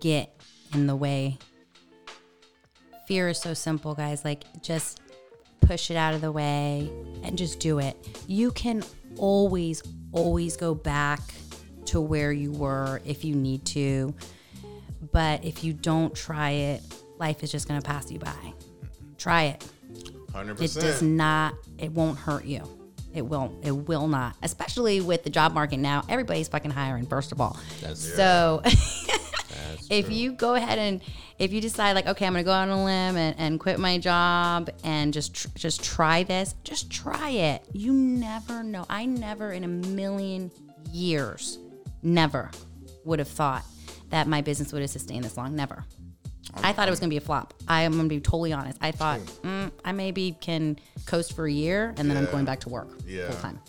get in the way. Fear is so simple, guys. Like, just push it out of the way and just do it. You can always, always go back to where you were if you need to. But if you don't try it, life is just going to pass you by. Try it. one hundred percent It does not, it won't hurt you. It will it will not. Especially with the job market now, everybody's fucking hiring, first of all. That's so That's if true. You go ahead and if you decide like, okay, I'm gonna go out on a limb and, and quit my job and just tr- just try this, just try it. You never know. I never in a million years never would have thought that my business would have sustained this long. Never. I'm I thought it was going to be a flop. I am going to be totally honest. I thought mm, I maybe can coast for a year and then yeah. I'm going back to work yeah. full time.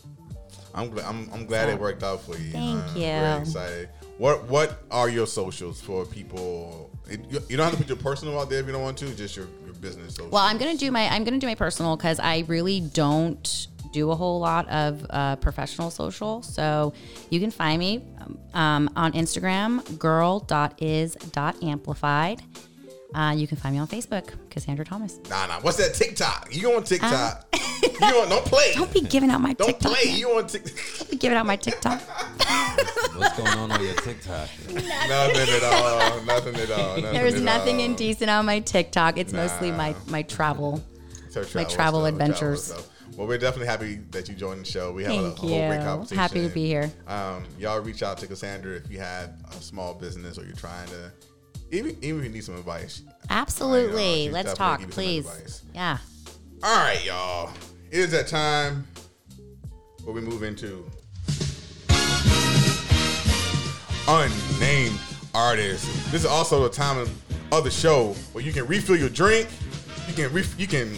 I'm glad. I'm, I'm glad so, it worked out for you. Thank uh, you. Very excited. What What are your socials for people? It, you, you don't have to put your personal out there if you don't want to. Just your, your business socials. Well, I'm gonna do my I'm gonna do my personal because I really don't do a whole lot of uh, professional social. So you can find me um, on Instagram, girl dot is dot amplified. Uh, you can find me on Facebook, Cassandra Thomas. Nah, nah. What's that TikTok? You on TikTok? Um, you on? Don't play. Don't be giving out my don't TikTok. Don't play. Man. You on TikTok? Don't be giving out my TikTok. What's going on on your TikTok? Nothing, nothing at all. Nothing at all. Nothing There's at nothing all. Indecent on my TikTok. It's nah. mostly my my travel, travel my travel stuff, adventures. Travel well, we're definitely happy that you joined the show. We had a, a whole great conversation. Happy to be here. Um, y'all reach out to Cassandra if you had a small business or you're trying to. Even, even if you need some advice. Absolutely. You know, Let's talk, please. Yeah. All right, y'all. It is that time where we move into Unnamed Artists. This is also the time of, of the show where you can refill your drink, you can ref, you can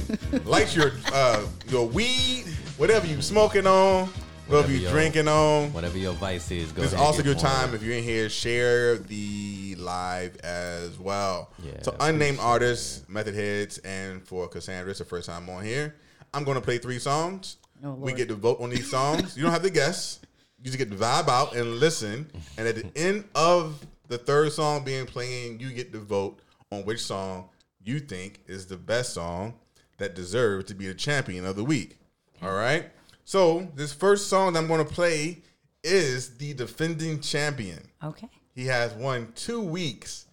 light your uh, your weed, whatever you smoking on. Whatever, whatever you're drinking on. Whatever your vice is. Go This is also a good time. It. If you're in here, share the live as well. Yeah, so Unnamed Artists, Method Heads, and for Cassandra, it's the first time on here. I'm going to play three songs. Oh, we get to vote on these songs. You don't have to guess. You just get to vibe out and listen. And at the end of the third song being playing, you get to vote on which song you think is the best song that deserves to be the champion of the week. Okay. All right? So, this first song that I'm going to play is the defending champion. Okay. He has won two weeks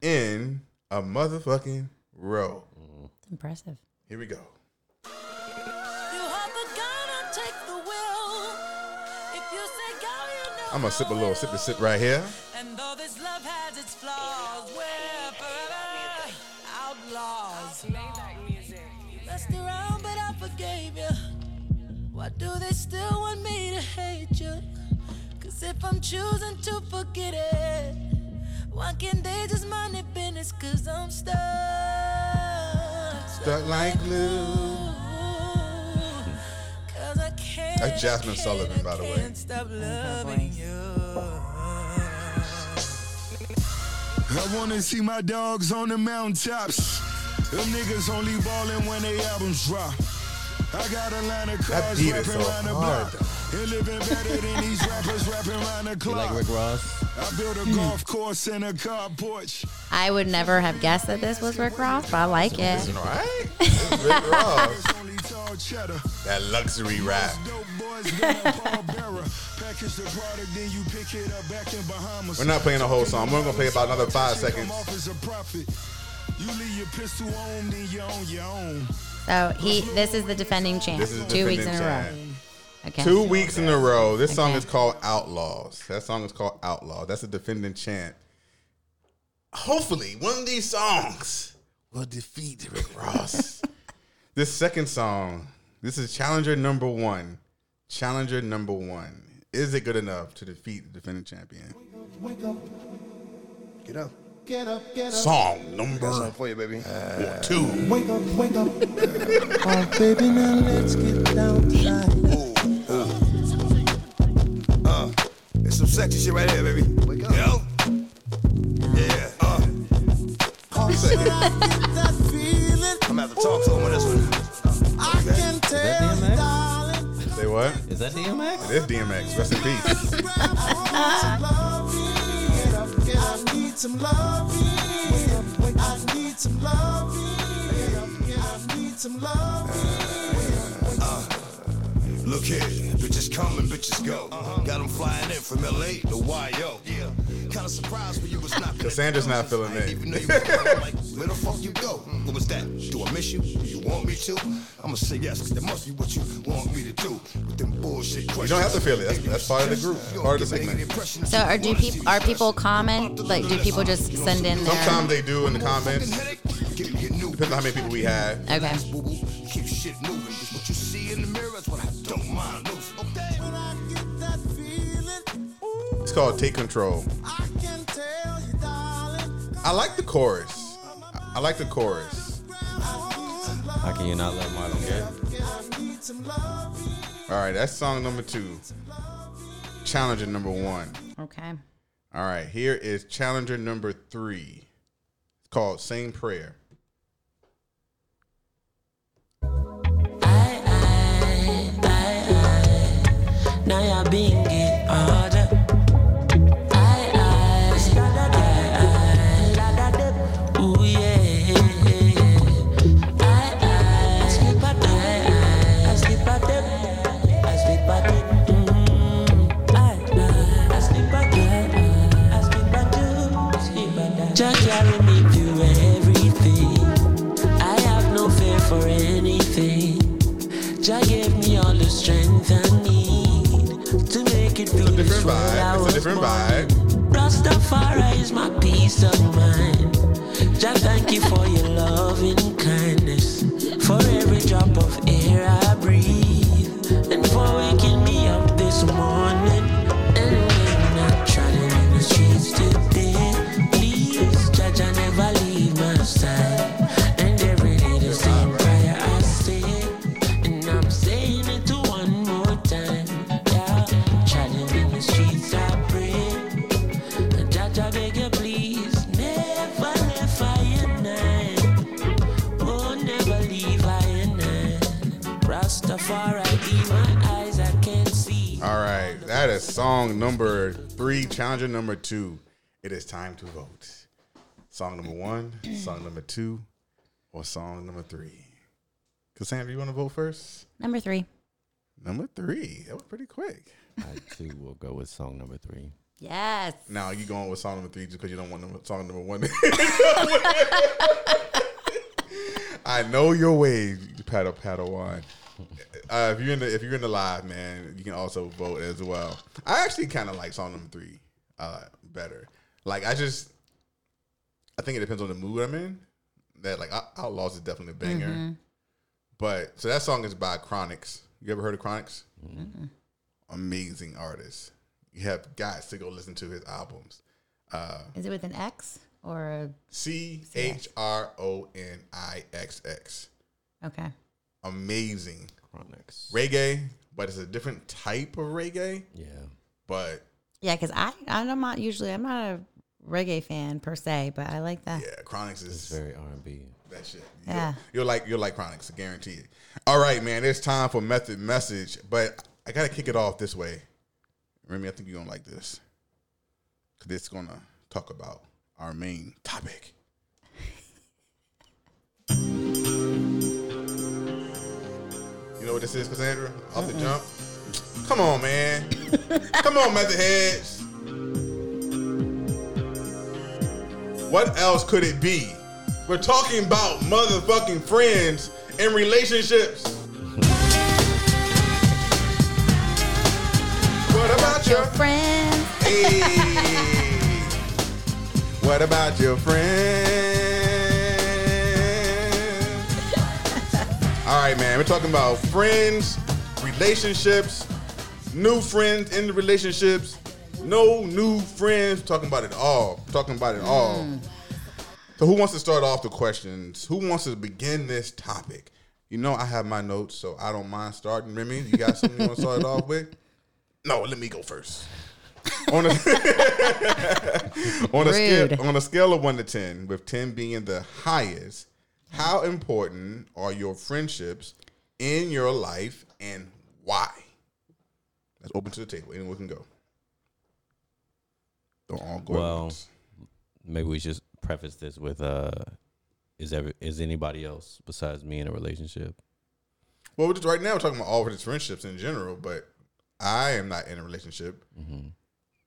in a motherfucking row. That's impressive. Here we go. You have the gun and take the will. If you say go, you know I'm going to sip a little sip and sip right here. And though this love has its flaws, we're forever outlaws. Messed around, but I forgave you. Why do they still want me to hate you? Cause if I'm choosing to forget it, why can't they just mind their business? Cause I'm stuck. Stuck like glue. Cause I can't. That's Jasmine can't, Sullivan, by the way. I can't stop loving you. I wanna see my dogs on the mountaintops. Them niggas only ballin' when they albums drop. I got a line of cars rapping around the block. It living better than these rappers rapping around the clock. You like Rick Ross? I built a golf course and a car porch. I would never have guessed that this was Rick Ross, but I like it. It's right? It's Rick Ross. That luxury rap. We're not playing the whole song. We're going to play about another five seconds. You leave your pistol on, then you own your own. So he, this is the defending champ. This is the two defending weeks in champ. a row. Okay. Two weeks in a row. This okay. song is called Outlaws. That song is called Outlaws. That's a defending champ. Hopefully, one of these songs will defeat Rick Ross. This second song, this is Challenger number one. Challenger number one. Is it good enough to defeat the defending champion? Wake up, wake up. Get up. Get up, get up. Song number song for you, baby. Uh, two. Wake up, wake up. Oh, baby, now let's get down tonight. Uh, uh, there's some sexy shit right here, baby. Wake up. Yo. Yeah. Uh. I'm about to talk to him on this one. I can tell, darling. Say what? Is that D M X? It is D M X. Rest in peace. I need some love. I need some love. I need some love. Uh, look here, bitches come and bitches go. Got them flying in from L A to Y O. kind of surprised when you was not. Cassandra's not feeling it. I didn't even know you were coming. Like, where the fuck you go? What was that? Do I miss you? Do you want me to? I'm gonna say yes, cause that must be what you want me to do. With them bullshit questions. You don't have to feel it. That's, that's part of the group. Part of the segment. So are do people are people comment? Like, do people just send in? Sometimes their... they do in the comments. Depends on how many people we have. Okay. Keep shit moving. What you see in the mirror is what I don't mind losing. It's called Take Control. I can tell you, darling. I like the chorus. I, I like the chorus. How can you not love Marlon Gaye? All right, that's song number two. Challenger number one. Okay. All right, here is Challenger number three. It's called Same Prayer. I, I, I, I. Now y'all being get harder. Jah gave me all the strength I need to make it through this world. I was born. Rastafari is my peace of mind. Jah, thank you for your love and kindness, for every drop of air I breathe, and for waking me up this morning. And when I'm trotting in the streets today, please, Jah, Jah, never leave my side. That is song number three, Challenger number two. It is time to vote. Song number one, song number two, or song number three. Cassandra, you want to vote first? Number three. Number three. That was pretty quick. I, too, will go with song number three. Yes. Now, you going with song number three just because you don't want number, song number one. I know your ways, paddle, paddle one. Uh, if you're in the if you're in the live, man, you can also vote as well. I actually kind of like song number three uh, better. Like I just, I think it depends on the mood I'm in. That like Outlaws is definitely a banger, mm-hmm. but so that song is by Chronix. You ever heard of Chronix? Mm-hmm. Amazing artist. You have guys to go listen to his albums. Uh, is it with an X or C H R O N I X X? Okay. Amazing. Chronix. Reggae, but it's a different type of reggae. Yeah. But yeah, because I I'm not usually I'm not a reggae fan per se, but I like that. Yeah, Chronix is it's very R and B. That shit. You'll, yeah. You'll like you'll like Chronix, I guarantee it. All right, man, it's time for Method Message, but I gotta kick it off this way. Remy, I think you're gonna like this. Cause it's gonna talk about our main topic. You know what this is, Cassandra? Off uh-uh. the jump. Come on, man. Come on, Method Heads. What else could it be? We're talking about motherfucking friends and relationships. What about your friends? Hey. What about your friends? All right, man, we're talking about friends, relationships, new friends in the relationships, no new friends, talking about it all, talking about it all. Mm. So who wants to start off the questions? Who wants to begin this topic? You know I have my notes, so I don't mind starting. Remy, you got something you want to start it off with? No, let me go first. on, a on, a scale, on a scale of one to ten, with ten being the highest, how important are your friendships in your life and why? That's open to the table. Anyone can go. Don't all go. Well, maybe we should preface this with, uh, is ever is anybody else besides me in a relationship? Well, we're just, right now we're talking about all of his friendships in general, but I am not in a relationship. Mm-hmm.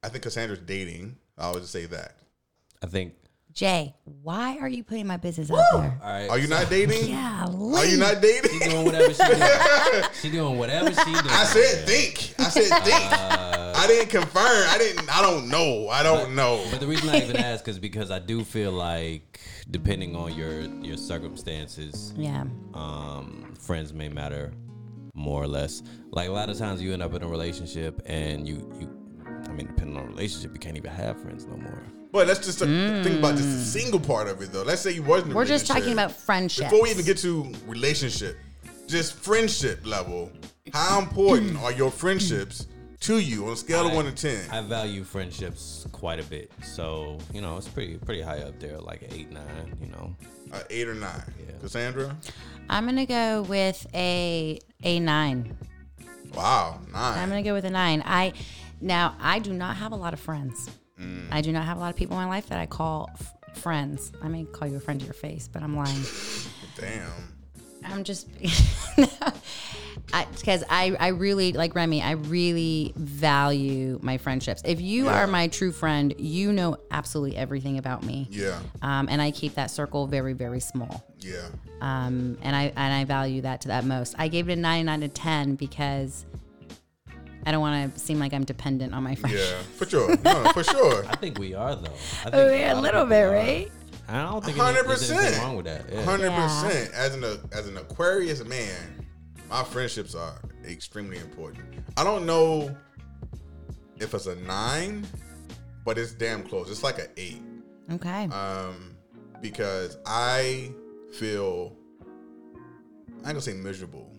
I think Cassandra's dating I would just say that. I think. Jay, why are you putting my business Woo! out there? All right, are you so, not dating? Yeah, are you not dating? She's doing whatever she doing. She doing whatever she doing. I said think. I said think. Uh, I didn't confirm. I didn't. I don't know. I don't but, know. But the reason I even ask is because I do feel like depending on your your circumstances, yeah, um, friends may matter more or less. Like a lot of times you end up in a relationship and you you, I mean, depending on the relationship, you can't even have friends no more. But let's just mm. think about just the single part of it, though. Let's say you wasn't. We're just talking about friendship. Before we even get to relationship, just friendship level. How important are your friendships to you on a scale I, of one to ten? I value friendships quite a bit, so you know it's pretty pretty high up there, like eight, nine. You know, uh, eight or nine. Yeah. Cassandra, I'm gonna go with a a nine. Wow, nine. I'm gonna go with a nine. I now I do not have a lot of friends. Mm. I do not have a lot of people in my life that I call f- friends. I may call you a friend to your face, but I'm lying. Damn. I'm just, because I, I, I really, like Remy, I really value my friendships. If you yeah. are my true friend, you know absolutely everything about me. Yeah. Um, and I keep that circle very, very small. Yeah. Um, and I and I value that to the utmost. I gave it a nine out of ten because I don't want to seem like I'm dependent on my friends. Yeah, for sure. No, for sure. I think we are, though. I think We're a little bit, right? I don't think one hundred percent there's anything wrong with that. Yeah. one hundred percent. As an, as an Aquarius man, my friendships are extremely important. I don't know if it's a nine, but it's damn close. It's like an eight. Okay. Um, because I feel, I ain't going to say miserable,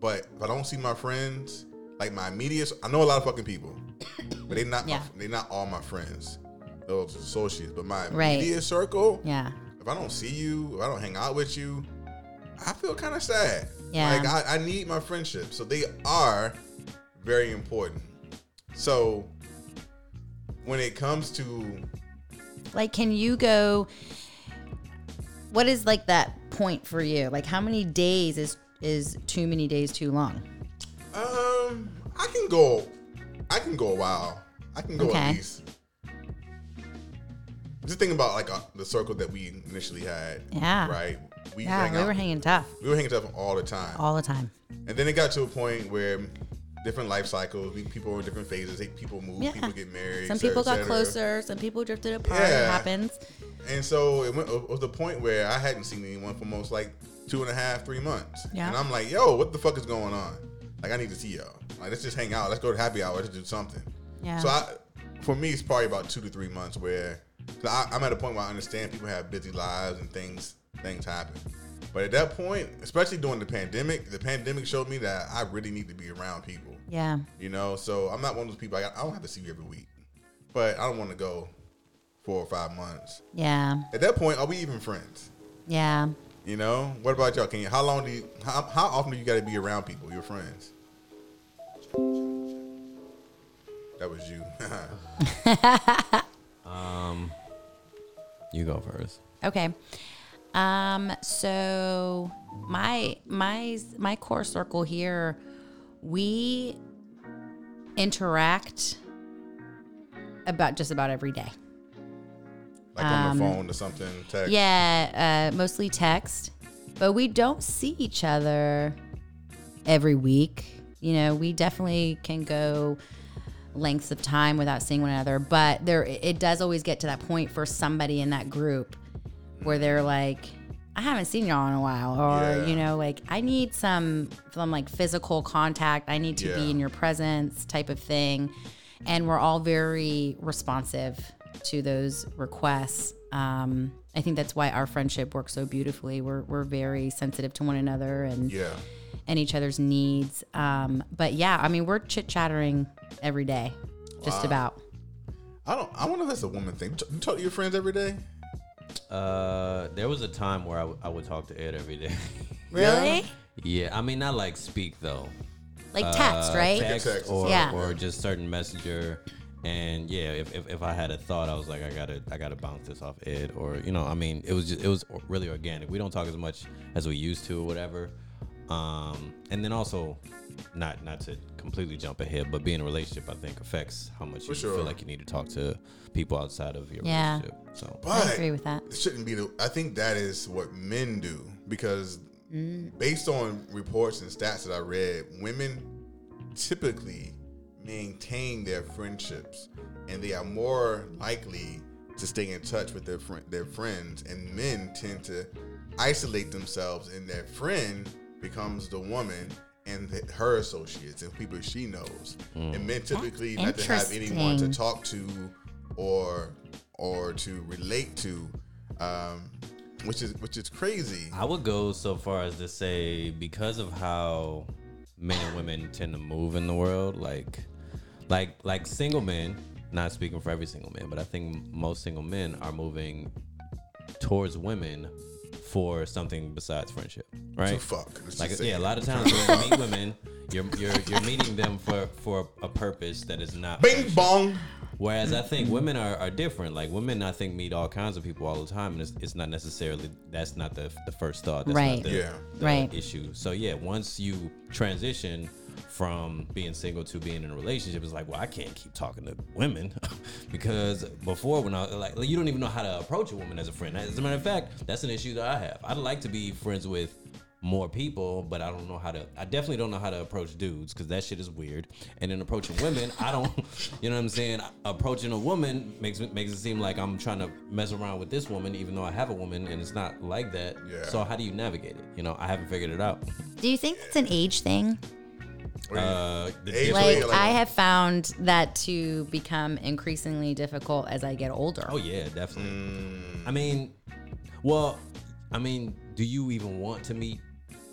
but if I don't see my friends... Like my immediate, I know a lot of fucking people, but they're not yeah. my, they're not all my friends, those associates. But my right. immediate circle, yeah. if I don't see you, if I don't hang out with you, I feel kind of sad. Yeah. Like I, I need my friendship, so they are very important. So when it comes to, like, can you go? What is like that point for you? Like, how many days is is too many days too long? Um, I can go, I can go a while. I can go okay. at least. Just think about like uh, the circle that we initially had. Yeah. Right? We yeah, we out. were hanging tough. We were hanging tough all the time. All the time. And then it got to a point where different life cycles, we, people were in different phases, they, people move, yeah. people get married. Some et cetera, people got closer, some people drifted apart, yeah. it happens. And so it, went, it was the point where I hadn't seen anyone for most like two and a half, three months. Yeah. And I'm like, yo, what the fuck is going on? Like, I need to see y'all. Like, let's just hang out. Let's go to happy hour. Let's do something. Yeah. So, I, for me, it's probably about two to three months where I, I'm at a point where I understand people have busy lives and things things happen. But at that point, especially during the pandemic, the pandemic showed me that I really need to be around people. Yeah. You know? So, I'm not one of those people. I, got, I don't have to see you every week. But I don't want to go four or five months. Yeah. At that point, are we even friends? Yeah. You know? What about y'all? Can you, how long do you, how, how often do you got to be around people, your friends? That was you. um, you go first. Okay. Um. So my my my core circle here, we interact about just about every day. Like um, on the phone or something. Text. Yeah. Uh, mostly text, but we don't see each other every week. You know, we definitely can go lengths of time without seeing one another, but there it does always get to that point for somebody in that group where they're like, I haven't seen y'all in a while, or yeah. you know, like I need some some like physical contact. I need to yeah. be in your presence type of thing. And we're all very responsive to those requests. Um, I think that's why our friendship works so beautifully. We're we're very sensitive to one another and yeah. and each other's needs. Um, but yeah, I mean, we're chit-chattering every day, just wow. about. I don't, I wonder if that's a woman thing. You talk to your friends every day? Uh, there was a time where I, w- I would talk to Ed every day. Really? Yeah, I mean, not like speak though. Like text, uh, right? Text, text or, yeah. or just certain messenger. And yeah, if, if if I had a thought, I was like, I gotta I gotta bounce this off Ed, or you know, I mean, it was just, it was really organic. We don't talk as much as we used to, or whatever. Um, and then also not not to completely jump ahead, but being in a relationship, I think, affects how much For you sure. feel like you need to talk to people outside of your yeah. relationship. So but I agree with that. It shouldn't be the, I think that is what men do, because mm. based on reports and stats that I read, women typically maintain their friendships and they are more likely to stay in touch with their fr- their friends, and men tend to isolate themselves, and their friend becomes the woman and the, her associates and people she knows. Mm. And men typically not to have anyone to talk to or or to relate to, um, which is which is crazy. I would go so far as to say, because of how men and women tend to move in the world, like like like single men, not speaking for every single man, but I think most single men are moving towards women for something besides friendship, right? So fuck. Like, yeah, saying. A lot of times when you meet women, you're you're you're meeting them for, for a purpose that is not Bing friendship. Bong. Whereas I think women are, are different. Like, women, I think, meet all kinds of people all the time, and it's, it's not necessarily, that's not the the first thought. That's right. Not the, yeah. the right. issue. So yeah, once you transition from being single to being in a relationship, it's like, well, I can't keep talking to women because before, when I was like, you don't even know how to approach a woman as a friend. As a matter of fact, that's an issue that I have. I'd like to be friends with more people, but I don't know how to, I definitely don't know how to approach dudes because that shit is weird. And then approaching women, I don't, you know what I'm saying? Approaching a woman makes makes it seem like I'm trying to mess around with this woman, even though I have a woman, and it's not like that. Yeah. So how do you navigate it? You know, I haven't figured it out. Do you think it's an age thing? Uh, like, I have found that to become increasingly difficult as I get older. Oh yeah, definitely. Mm. I mean, well, I mean, do you even want to meet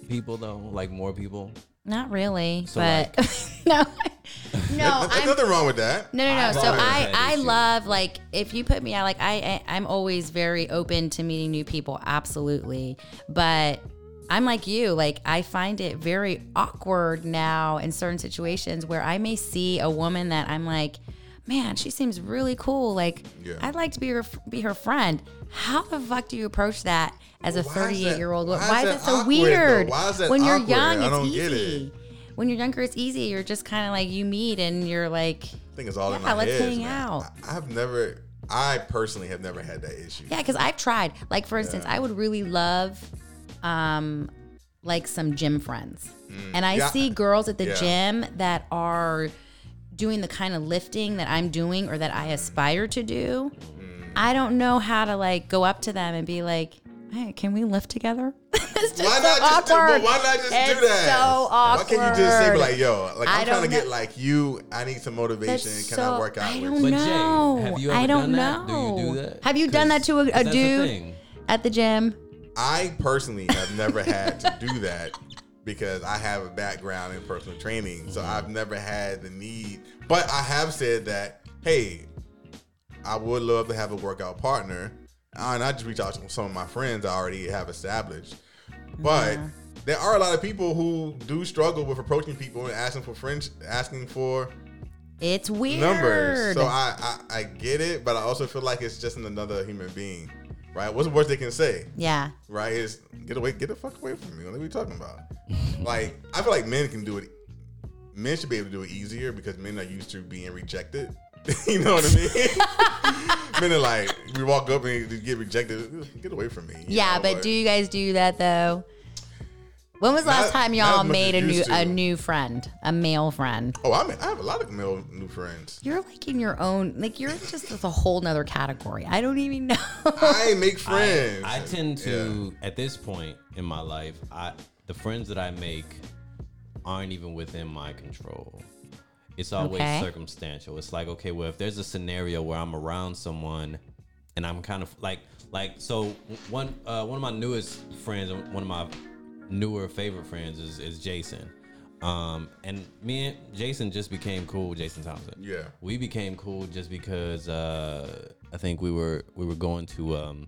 people though? Like, more people? Not really. So, but like, no, no, there's nothing wrong with that. No, no, no. So I, I love, like, if you put me out, like, I, I, I'm always very open to meeting new people, absolutely, but. I'm like you, like, I find it very awkward now in certain situations where I may see a woman that I'm like, man, she seems really cool. Like, yeah. I'd like to be her, be her friend. How the fuck do you approach that as a thirty-eight-year-old? Why, why is that so awkward, weird? Though? Why is that when awkward? You're young, it's I don't easy. Get it. When you're younger, it's easy. You're just kind of like, you meet and you're like, I think it's all yeah, in my let's head, hang man. Out. I, I've never, I personally have never had that issue. Yeah, because I've tried. Like, for instance, yeah. I would really love... Um, like some gym friends. Mm, and I yeah. see girls at the yeah. gym that are doing the kind of lifting that I'm doing or that I aspire to do. Mm. I don't know how to, like, go up to them and be like, hey, can we lift together? It's just why so not awkward. Just do, well, why not just it's do that? So awkward. Why can't you just say, like, yo, like, I'm trying to know. Get like you, I need some motivation. That's Can so, I work out I don't with you? Know. But Jay, have you ever I don't done know. That? Do you do that? Have you done that to a, a dude a at the gym? I personally have never had to do that because I have a background in personal training. So I've never had the need. But I have said that, hey, I would love to have a workout partner. And I just reach out to some of my friends I already have established. But yeah. there are a lot of people who do struggle with approaching people and asking for friends, asking for it's weird. Numbers. So I, I, I get it, but I also feel like it's just another human being. Right? What's the worst they can say? Yeah. Right? Is get away, get the fuck away from me. What are we talking about? Like, I feel like men can do it. Men should be able to do it easier because men are used to being rejected. You know what I mean? Men are like, we walk up and you get rejected. Get away from me. You yeah, know, but like, do you guys do that though? When was the last time y'all made a new a new friend, a male friend? Oh, I mean, I have a lot of male new friends. You're like in your own, like you're just a whole nother category. I don't even know. I make friends. I, I tend to, yeah. at this point in my life, I the friends that I make aren't even within my control. It's always okay. circumstantial. It's like, okay, well, if there's a scenario where I'm around someone and I'm kind of like, like, so one uh, one of my newest friends, one of my newer favorite friends is, is Jason. Um, and me and Jason just became cool, Jason Thompson. Yeah. We became cool just because uh, I think we were we were going to um,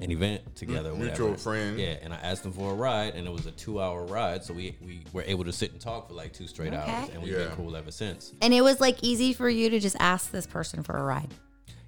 an event together. Mutual friend. Yeah, and I asked him for a ride, and it was a two-hour ride, so we, we were able to sit and talk for like two straight okay. hours, and we've yeah. been cool ever since. And it was like easy for you to just ask this person for a ride.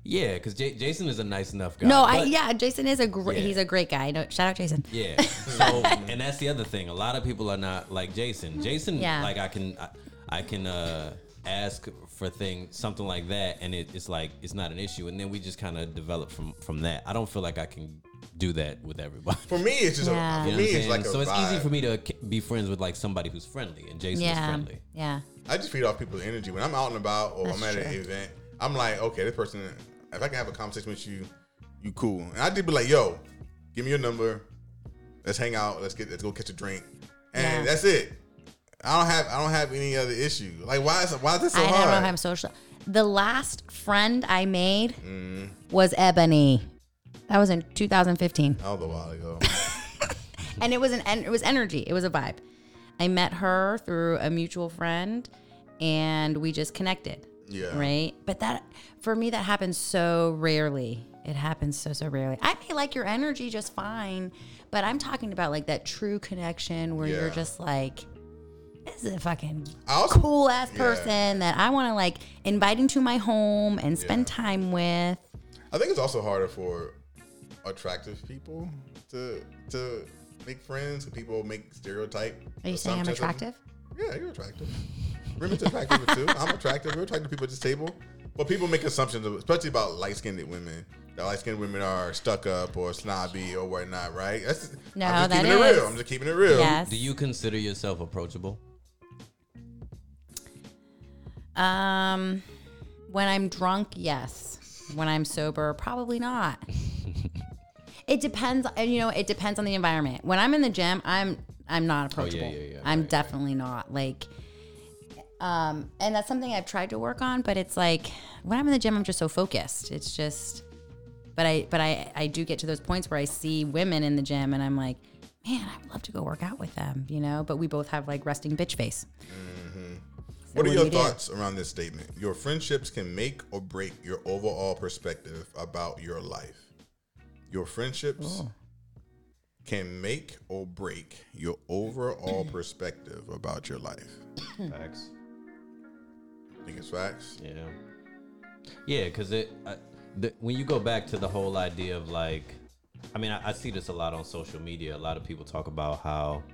Yeah, because J- Jason is a nice enough guy. No, I, yeah, Jason is a great, yeah. he's a great guy. No, shout out Jason. Yeah, so, and that's the other thing. A lot of people are not like Jason. Jason, yeah. like I can, I, I can uh, ask for things, something like that, and it, it's like, it's not an issue. And then we just kind of develop from, from that. I don't feel like I can do that with everybody. For me, it's just yeah. a, for you know me, it's like a So vibe. It's easy for me to be friends with like somebody who's friendly, and Jason yeah. is friendly. Yeah. I just feed off people's energy. When I'm out and about or that's I'm at true. an event, I'm like, okay, this person, if I can have a conversation with you, you cool. And I did be like, yo, give me your number. Let's hang out. Let's get let's go catch a drink. And yeah. that's it. I don't have I don't have any other issue. Like why is why is this so I hard? I don't know if I'm social. The last friend I made mm. was Ebony. That was in two thousand fifteen. That was a while ago. And it was an it was energy. It was a vibe. I met her through a mutual friend and we just connected. Yeah. Right? But that, for me, that happens so rarely. It happens so, so rarely. I may like your energy just fine, but I'm talking about like that true connection where yeah. you're just like, this is a fucking also, cool ass person yeah. that I want to like invite into my home and spend yeah. time with. I think it's also harder for attractive people to to make friends. People make stereotype. Are you saying I'm attractive? Yeah, you're attractive. Women's attractive too. I'm attractive. We're attractive people at this table. But people make assumptions, especially about light-skinned women. That light-skinned women are stuck up or snobby or whatnot, right? That's, no, I'm just that keeping is. it real. I'm just keeping it real. Yes. Do you consider yourself approachable? Um, when I'm drunk, yes. When I'm sober, probably not. It depends. You know, it depends on the environment. When I'm in the gym, I'm I'm not approachable. Oh, yeah, yeah, yeah. I'm right, definitely right. not like. Um, and that's something I've tried to work on, but it's like when I'm in the gym, I'm just so focused. It's just, but I, but I, I do get to those points where I see women in the gym and I'm like, man, I'd love to go work out with them, you know, but we both have like resting bitch face. Mm-hmm. So what are what your thoughts do? around this statement? Your friendships can make or break your overall perspective about your life. Your friendships Ooh. can make or break your overall perspective about your life. Facts. I think it's facts. Yeah. Yeah, because it I, the, when you go back to the whole idea of like, I mean, I, I see this a lot on social media. A lot of people talk about how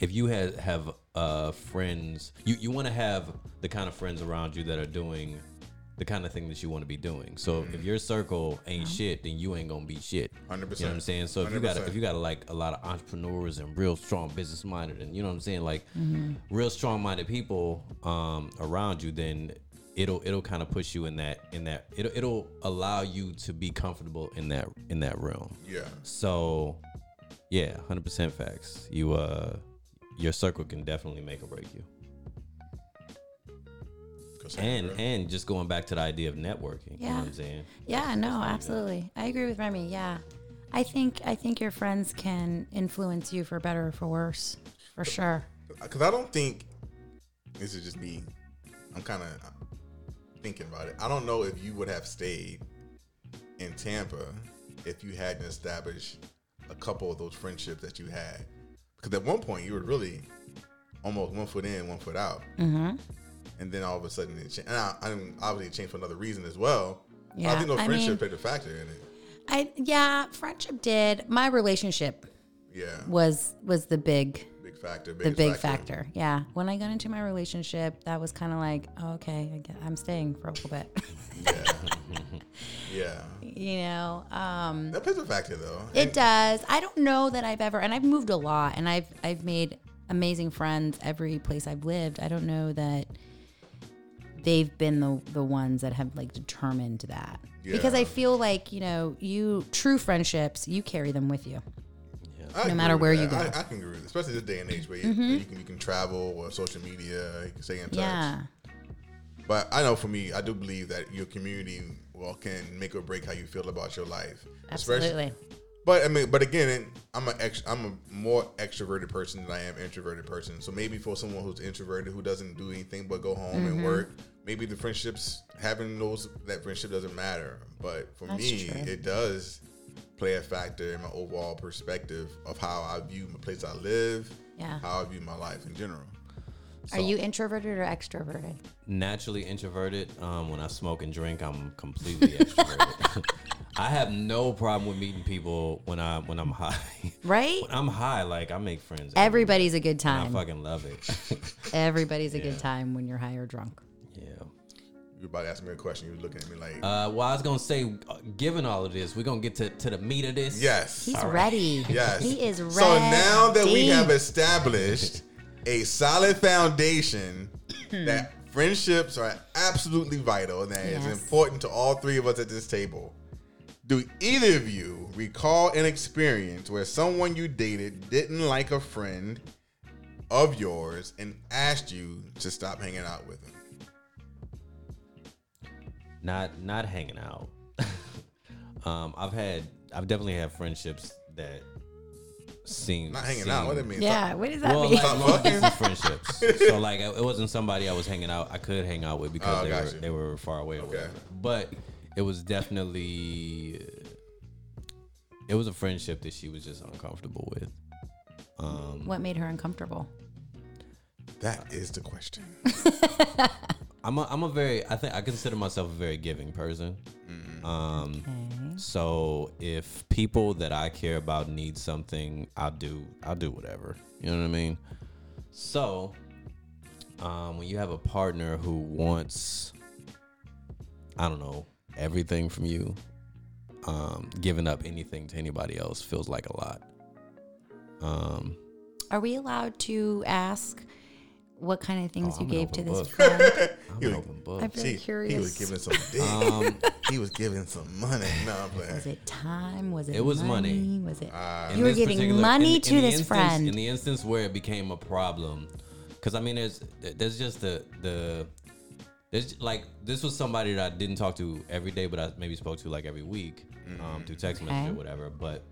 if you have, have uh, friends, you, you want to have the kind of friends around you that are doing the kind of thing that you want to be doing. So mm-hmm. if your circle ain't mm-hmm. shit, then you ain't gonna be shit. one hundred percent You know what I'm saying? So if one hundred percent you got if you got like a lot of entrepreneurs and real strong business minded, and you know what I'm saying, like mm-hmm. real strong minded people um, around you, then it'll it'll kind of push you in that in that it'll it'll allow you to be comfortable in that in that realm. Yeah. So yeah, one hundred percent facts. You uh, your circle can definitely make or break you. And and just going back to the idea of networking, yeah. you know what I'm saying? Yeah, no, absolutely. I agree with Remy, yeah. I think I think your friends can influence you for better or for worse, for sure. Because I don't think, this is just me, I'm kind of thinking about it. I don't know if you would have stayed in Tampa if you hadn't established a couple of those friendships that you had. Because at one point, you were really almost one foot in, one foot out. Mm-hmm. And then all of a sudden, it changed. And I, I mean, obviously, it changed for another reason as well. Yeah, I think no friendship I mean, played a factor in it. I yeah, friendship did. My relationship, yeah, was was the big big factor. The big factor. factor. Yeah, when I got into my relationship, that was kind of like, oh, okay, I guess I'm staying for a little bit. yeah, yeah. You know, um, that plays a factor though. It and, does. I don't know that I've ever, and I've moved a lot, and I've I've made amazing friends every place I've lived. I don't know that they've been the the ones that have like determined that. Yeah. Because I feel like, you know, you true friendships, you carry them with you. Yeah. No matter where that. you go. I, I can agree with it. Especially this day and age where, mm-hmm. you, where you can you can travel or social media, you can stay in touch. Yeah. But I know for me, I do believe that your community well can make or break how you feel about your life. Absolutely. Especially, but I mean but again, I'm a ex, I'm a more extroverted person than I am introverted person. So maybe for someone who's introverted who doesn't do anything but go home mm-hmm. and work, maybe the friendships having those that friendship doesn't matter. But for That's me, true. it does play a factor in my overall perspective of how I view the place I live, yeah. how I view my life in general. So, are you introverted or extroverted? Naturally introverted. Um, when I smoke and drink, I'm completely extroverted. I have no problem with meeting people when I when I'm high. Right? When I'm high, like I make friends. Everybody's a good time. I fucking love it. Everybody's a yeah. good time when you're high or drunk. Yeah. You were about to ask me a question. You were looking at me like. Uh, well, I was gonna say, uh, given all of this, we're gonna get to, to the meat of this. Yes. He's right. ready. Yes. He is ready. So now that we have established a solid foundation that friendships are absolutely vital and that yes. is important to all three of us at this table. Do either of you recall an experience where someone you dated didn't like a friend of yours and asked you to stop hanging out with them? Not not hanging out. um, I've had I've definitely had friendships that seem not hanging seem, out. What do you mean? Yeah, what does that well, mean? Like, easy friendships. So like it wasn't somebody I was hanging out. I could hang out with because oh, they were you. they were far away. Okay, but. It was definitely, it was a friendship that she was just uncomfortable with. Um, what made her uncomfortable? That is the question. I'm a, I'm a very, I think I consider myself a very giving person. Mm-hmm. Um, okay. So if people that I care about need something, I'll do, I'll do whatever. You know what I mean? So um, when you have a partner who wants, I don't know, everything from you, um, giving up anything to anybody else feels like a lot. Um, Are we allowed to ask what kind of things oh, you gave to book. this friend? I'm an open book. I'm very curious. He was giving some dick. Um, he was giving some money. No, I'm playing. Was it time? Was it It was money. money? Was it? Uh, you were giving money in, to in this instance, friend. In the instance where it became a problem, because I mean, there's there's just the the. It's like this was somebody that I didn't talk to every day, but I maybe spoke to like every week mm-hmm. um, through text okay. message or whatever. But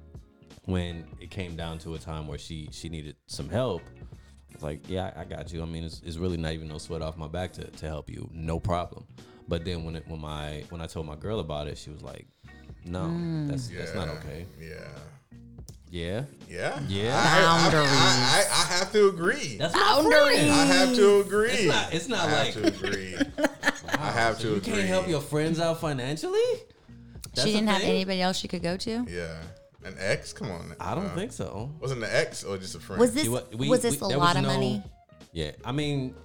when it came down to a time where she she needed some help, I was like, yeah, I, I got you. I mean, it's, it's really not even no sweat off my back to, to help you. No problem. But then when it, when my when I told my girl about it, she was like, no, mm. that's yeah. that's not okay. Yeah. Yeah. Yeah. Yeah. I, I, I, I have to agree. That's boundaries. I have to agree. It's not, it's not I like. Have to agree. Wow. I have so to you agree. You can't help your friends out financially? That's she didn't have anybody else she could go to? Yeah. An ex? Come on. I don't uh, think so. Wasn't an ex or just a friend? Was this, we, was this we, a lot of no, money? Yeah. I mean.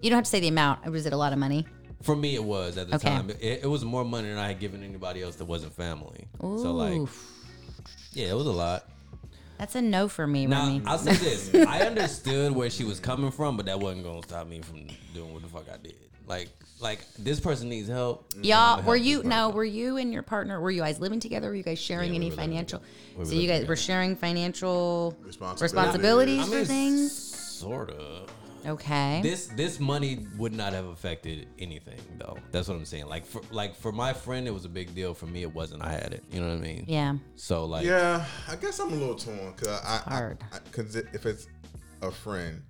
You don't have to say the amount. Was it a lot of money? For me, it was at the okay. time. It, it was more money than I had given anybody else that wasn't family. Ooh. So, like, yeah, it was a lot. That's a no for me. Now, Remy. I'll say this. I understood where she was coming from, but that wasn't going to stop me from doing what the fuck I did. Like, like this person needs help. Y'all, were help you, now, were you and your partner, were you guys living together? Were you guys sharing yeah, any we financial? We so you guys together. were sharing financial responsibilities, responsibilities I mean, for things? Sort of. Okay. This this money would not have affected anything, though. That's what I'm saying. Like for like for my friend, it was a big deal. For me, it wasn't. I had it. You know what I mean? Yeah. So like. Yeah, I guess I'm a little torn because I, hard. I, I cause if it's a friend,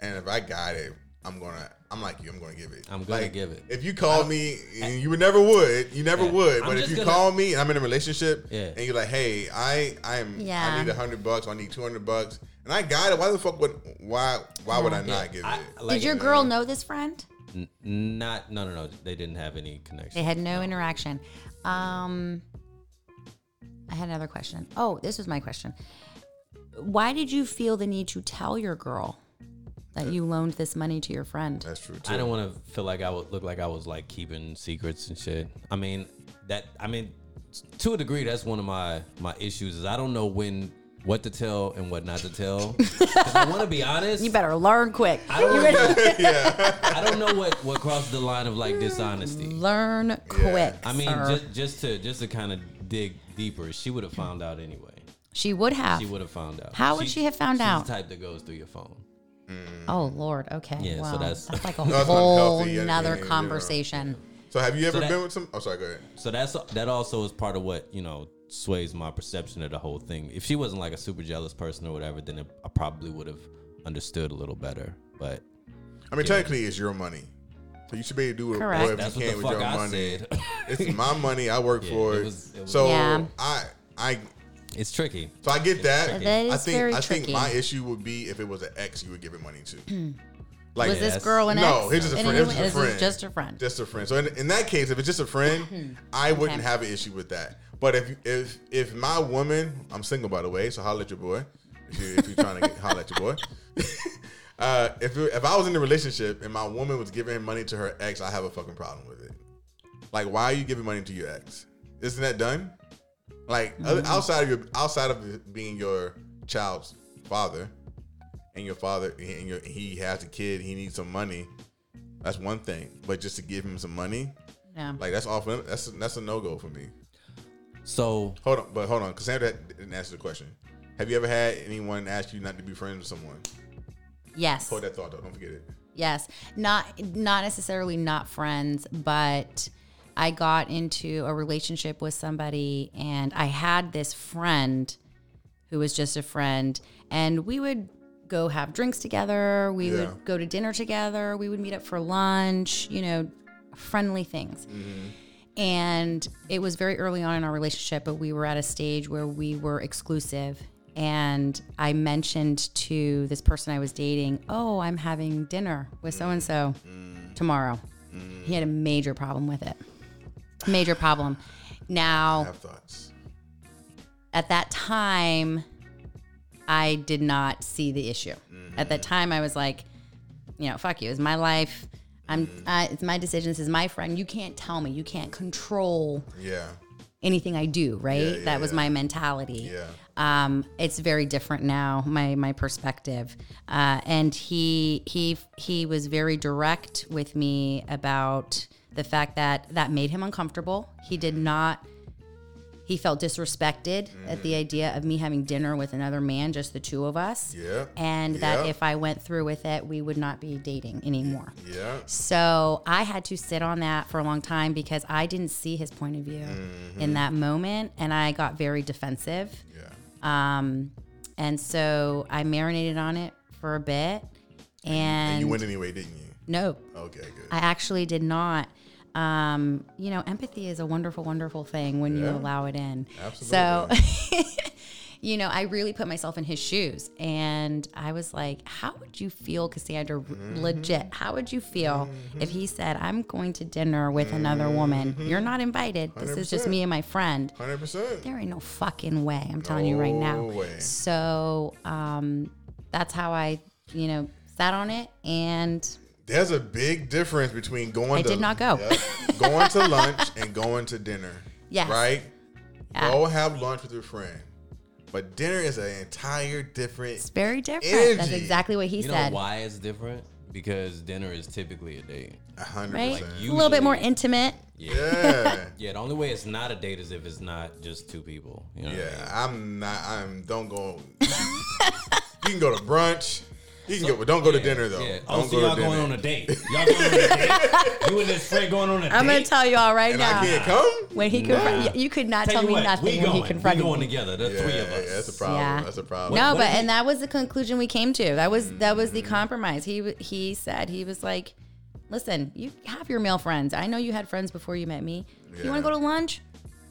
and if I got it, I'm gonna. I'm like you. I'm gonna give it. I'm gonna like, give it. If you call I, me, and you never would. You never yeah, would. But if you gonna, call me, and I'm in a relationship, yeah. and you're like, hey, I I'm yeah. I need a hundred bucks. Or I need two hundred bucks. And I got it. Why the fuck would why why would I not yeah, give I, it? Like, did your girl know this friend? N- not no no no. They didn't have any connection. They had no, no interaction. Um, I had another question. Oh, this was my question. Why did you feel the need to tell your girl that you loaned this money to your friend? That's true too. I don't want to feel like I would look like I was like keeping secrets and shit. I mean that. I mean to a degree, that's one of my my issues is I don't know when. What to tell and what not to tell. Because I want to be honest. You better learn quick. I don't, know, yeah. I don't know what, what crossed the line of like dishonesty. Learn yeah. quick. I mean, just, just to just to kind of dig deeper, she would have found out anyway. She would have. She would have found out. How she, would she have found she's out? She's the type that goes through your phone. Mm. Oh Lord. Okay. Yeah. Wow. So that's, that's like a no, whole another conversation. Yeah. So have you ever so that, been with some? Oh, sorry. Go ahead. So that's that also is part of what you know. Sways my perception of the whole thing. If she wasn't like a super jealous person or whatever, then it, I probably would have understood a little better. But I mean, yeah. technically, it's your money, so you should be able to do whatever That's you what can with your I money. It's my money. I work yeah, for it. it, was, it was, so yeah. I, I, it's tricky. So I get it's that. that I think I think tricky. my issue would be if it was an ex you would give it money to. Like, was yes. this girl an no, ex? No, it was just a friend. Just a friend. Just a friend. So in, in that case, if it's just a friend, I okay. wouldn't have an issue with that. But if if if my woman, I'm single by the way, so holler at your boy. If, you, if you're trying to get, holler at your boy. uh, if if I was in a relationship and my woman was giving money to her ex, I have a fucking problem with it. Like, why are you giving money to your ex? Isn't that done? Like mm-hmm. outside of your outside of being your child's father. And your father, and your, he has a kid. He needs some money. That's one thing. But just to give him some money, yeah, like that's off. That's that's a no go for me. So hold on, but hold on, Cassandra didn't answer the question. Have you ever had anyone ask you not to be friends with someone? Yes. Hold that thought though. Don't forget it. Yes, not not necessarily not friends, but I got into a relationship with somebody, and I had this friend who was just a friend, and we would. Go have drinks together. We yeah. would go to dinner together. We would meet up for lunch, you know, friendly things. Mm-hmm. And it was very early on in our relationship, but we were at a stage where we were exclusive. And I mentioned to this person I was dating, oh, I'm having dinner with mm-hmm. so-and-so mm-hmm. tomorrow. Mm-hmm. He had a major problem with it. Major problem. Now, I have thoughts. At that time, I did not see the issue. Mm-hmm. At that time, I was like, you know, fuck you. It's my life. I'm. Mm-hmm. I, it's my decision. This is my friend. You can't tell me. You can't control yeah. anything I do, right? Yeah, yeah, that was yeah. my mentality. Yeah. Um, it's very different now, my my perspective. Uh, and he he he was very direct with me about the fact that that made him uncomfortable. He did not... He felt disrespected mm-hmm. at the idea of me having dinner with another man, just the two of us. Yeah. And that yeah. if I went through with it, we would not be dating anymore. Yeah. So I had to sit on that for a long time because I didn't see his point of view mm-hmm. in that moment. And I got very defensive. Yeah. Um, and so I marinated on it for a bit. And, and you went anyway, didn't you? No. Okay, good. I actually did not. Um, you know, empathy is a wonderful, wonderful thing when yeah. you allow it in. Absolutely. So, you know, I really put myself in his shoes and I was like, how would you feel, Cassandra, mm-hmm. legit, how would you feel mm-hmm. if he said, I'm going to dinner with mm-hmm. another woman? You're not invited. one hundred percent. This is just me and my friend. one hundred percent. There ain't no fucking way. I'm telling no you right now. Way. So, um, that's how I, you know, sat on it and... There's a big difference between going I to... I did not go. Yep, going to lunch and going to dinner. Yes. Right? Yeah. Go have lunch with your friend. But dinner is an entire different It's very different. Energy. That's exactly what he you said. You know why it's different? Because dinner is typically a date. A hundred percent. Like a little bit more intimate. Yeah. Yeah. yeah, the only way it's not a date is if it's not just two people. You know yeah, I mean? I'm not... I'm Don't go... You can go to brunch... You can so, go, but don't go yeah, to dinner, though. Yeah. Don't oh, so go y'all to going on a date. Y'all going on a date. You and this friend going on a date. I'm going to tell y'all right and now. I can't come? When he nah. confronted, you could not tell, tell me what, nothing when going. He confronted me. We're going together, the yeah, three of us. Yeah, that's a problem. Yeah. That's a problem. No, what, what but, and that was the conclusion we came to. That was mm-hmm. that was the compromise. He he said, he was like, listen, you have your male friends. I know you had friends before you met me. Yeah. You want to go to lunch?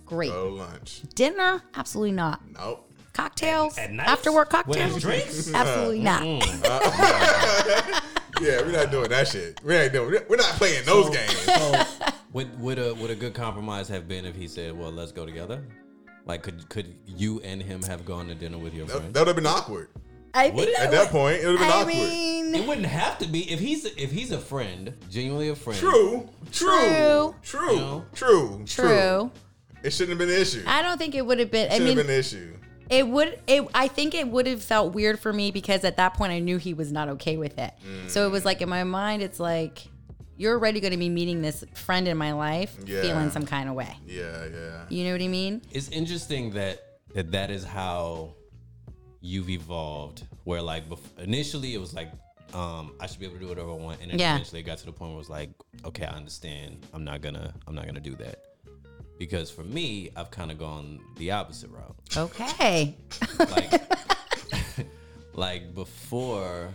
Great. Go to lunch. Dinner? Absolutely not. Nope. Cocktails, at, at night? After work cocktails, with drinks? Absolutely not. Mm-hmm. Uh, yeah, we're not doing that shit. We ain't doing. We're not playing those so, games. So would would a would a good compromise have been if he said, "Well, let's go together"? Like, could could you and him have gone to dinner with your that, friend? That would have been awkward. I think at that, that point it would have been I awkward. Mean, it wouldn't have to be if he's if he's a friend, genuinely a friend. True, true, true, true, you know? true, true. It shouldn't have been an issue. I don't think it would have been. It should have been an issue. It would. It, I think it would have felt weird for me because at that point I knew he was not okay with it. Mm. So it was like in my mind, it's like you're already going to be meeting this friend in my life, yeah. feeling some kind of way. Yeah, yeah. You know what I mean? It's interesting that that, that is how you've evolved. Where like bef- initially it was like um, I should be able to do whatever I want, and then yeah. eventually it got to the point where it was like, okay, I understand. I'm not gonna. I'm not gonna do that. Because for me, I've kind of gone the opposite route. Okay. like, like before,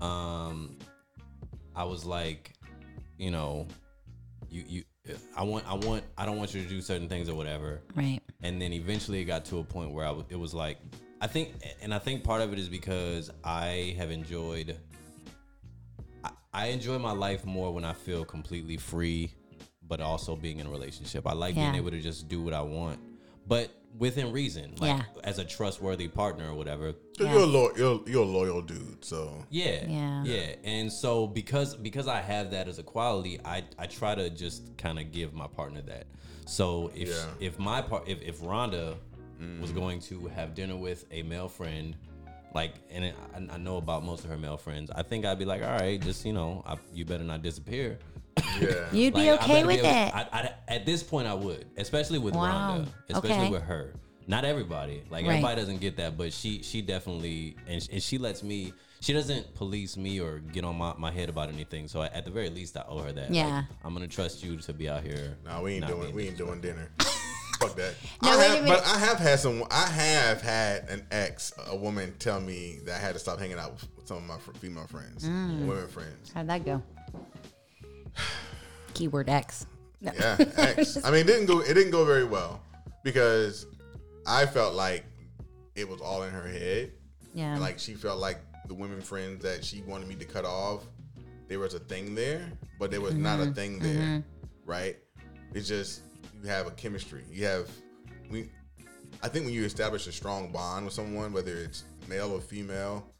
um, I was like, you know, you you, I want, I want, I don't want you to do certain things or whatever. Right. And then eventually, it got to a point where I w- it was like, I think, and I think part of it is because I have enjoyed I enjoy my life more when I feel completely free, but also being in a relationship. I like yeah. being able to just do what I want, but within reason, like yeah. as a trustworthy partner or whatever. Yeah. You're a loyal, you're, you're a loyal dude, so yeah, yeah, yeah. And so because because I have that as a quality, I, I try to just kind of give my partner that. So if yeah. if my part if if Rhonda mm. was going to have dinner with a male friend, like, and it, I, I know about most of her male friends, I think I'd be like, all right, just you know, I, you better not disappear. Yeah. You'd be like, okay with it. I, I, at this point, I would, especially with wow. Rhonda, especially okay. with her. Not everybody, like right. everybody doesn't get that, but she she definitely, and, and she lets me. She doesn't police me or get on my, my head about anything. So I, at the very least, I owe her that. Yeah, like, I'm gonna trust you to be out here. No, nah, we ain't doing we ain't doing dinner. Fuck that. No, I have, but I have had some. I have had an ex, a woman, tell me that I had to stop hanging out with some of my female friends, mm. women friends. How'd that go? Keyword X. No. Yeah, X. I mean, it didn't go. It didn't go very well because I felt like it was all in her head. Yeah, and like she felt like the women friends that she wanted me to cut off, there was a thing there, but there was mm-hmm. not a thing there, mm-hmm. right? It's just you have a chemistry. You have we. I think when you establish a strong bond with someone, whether it's male or female,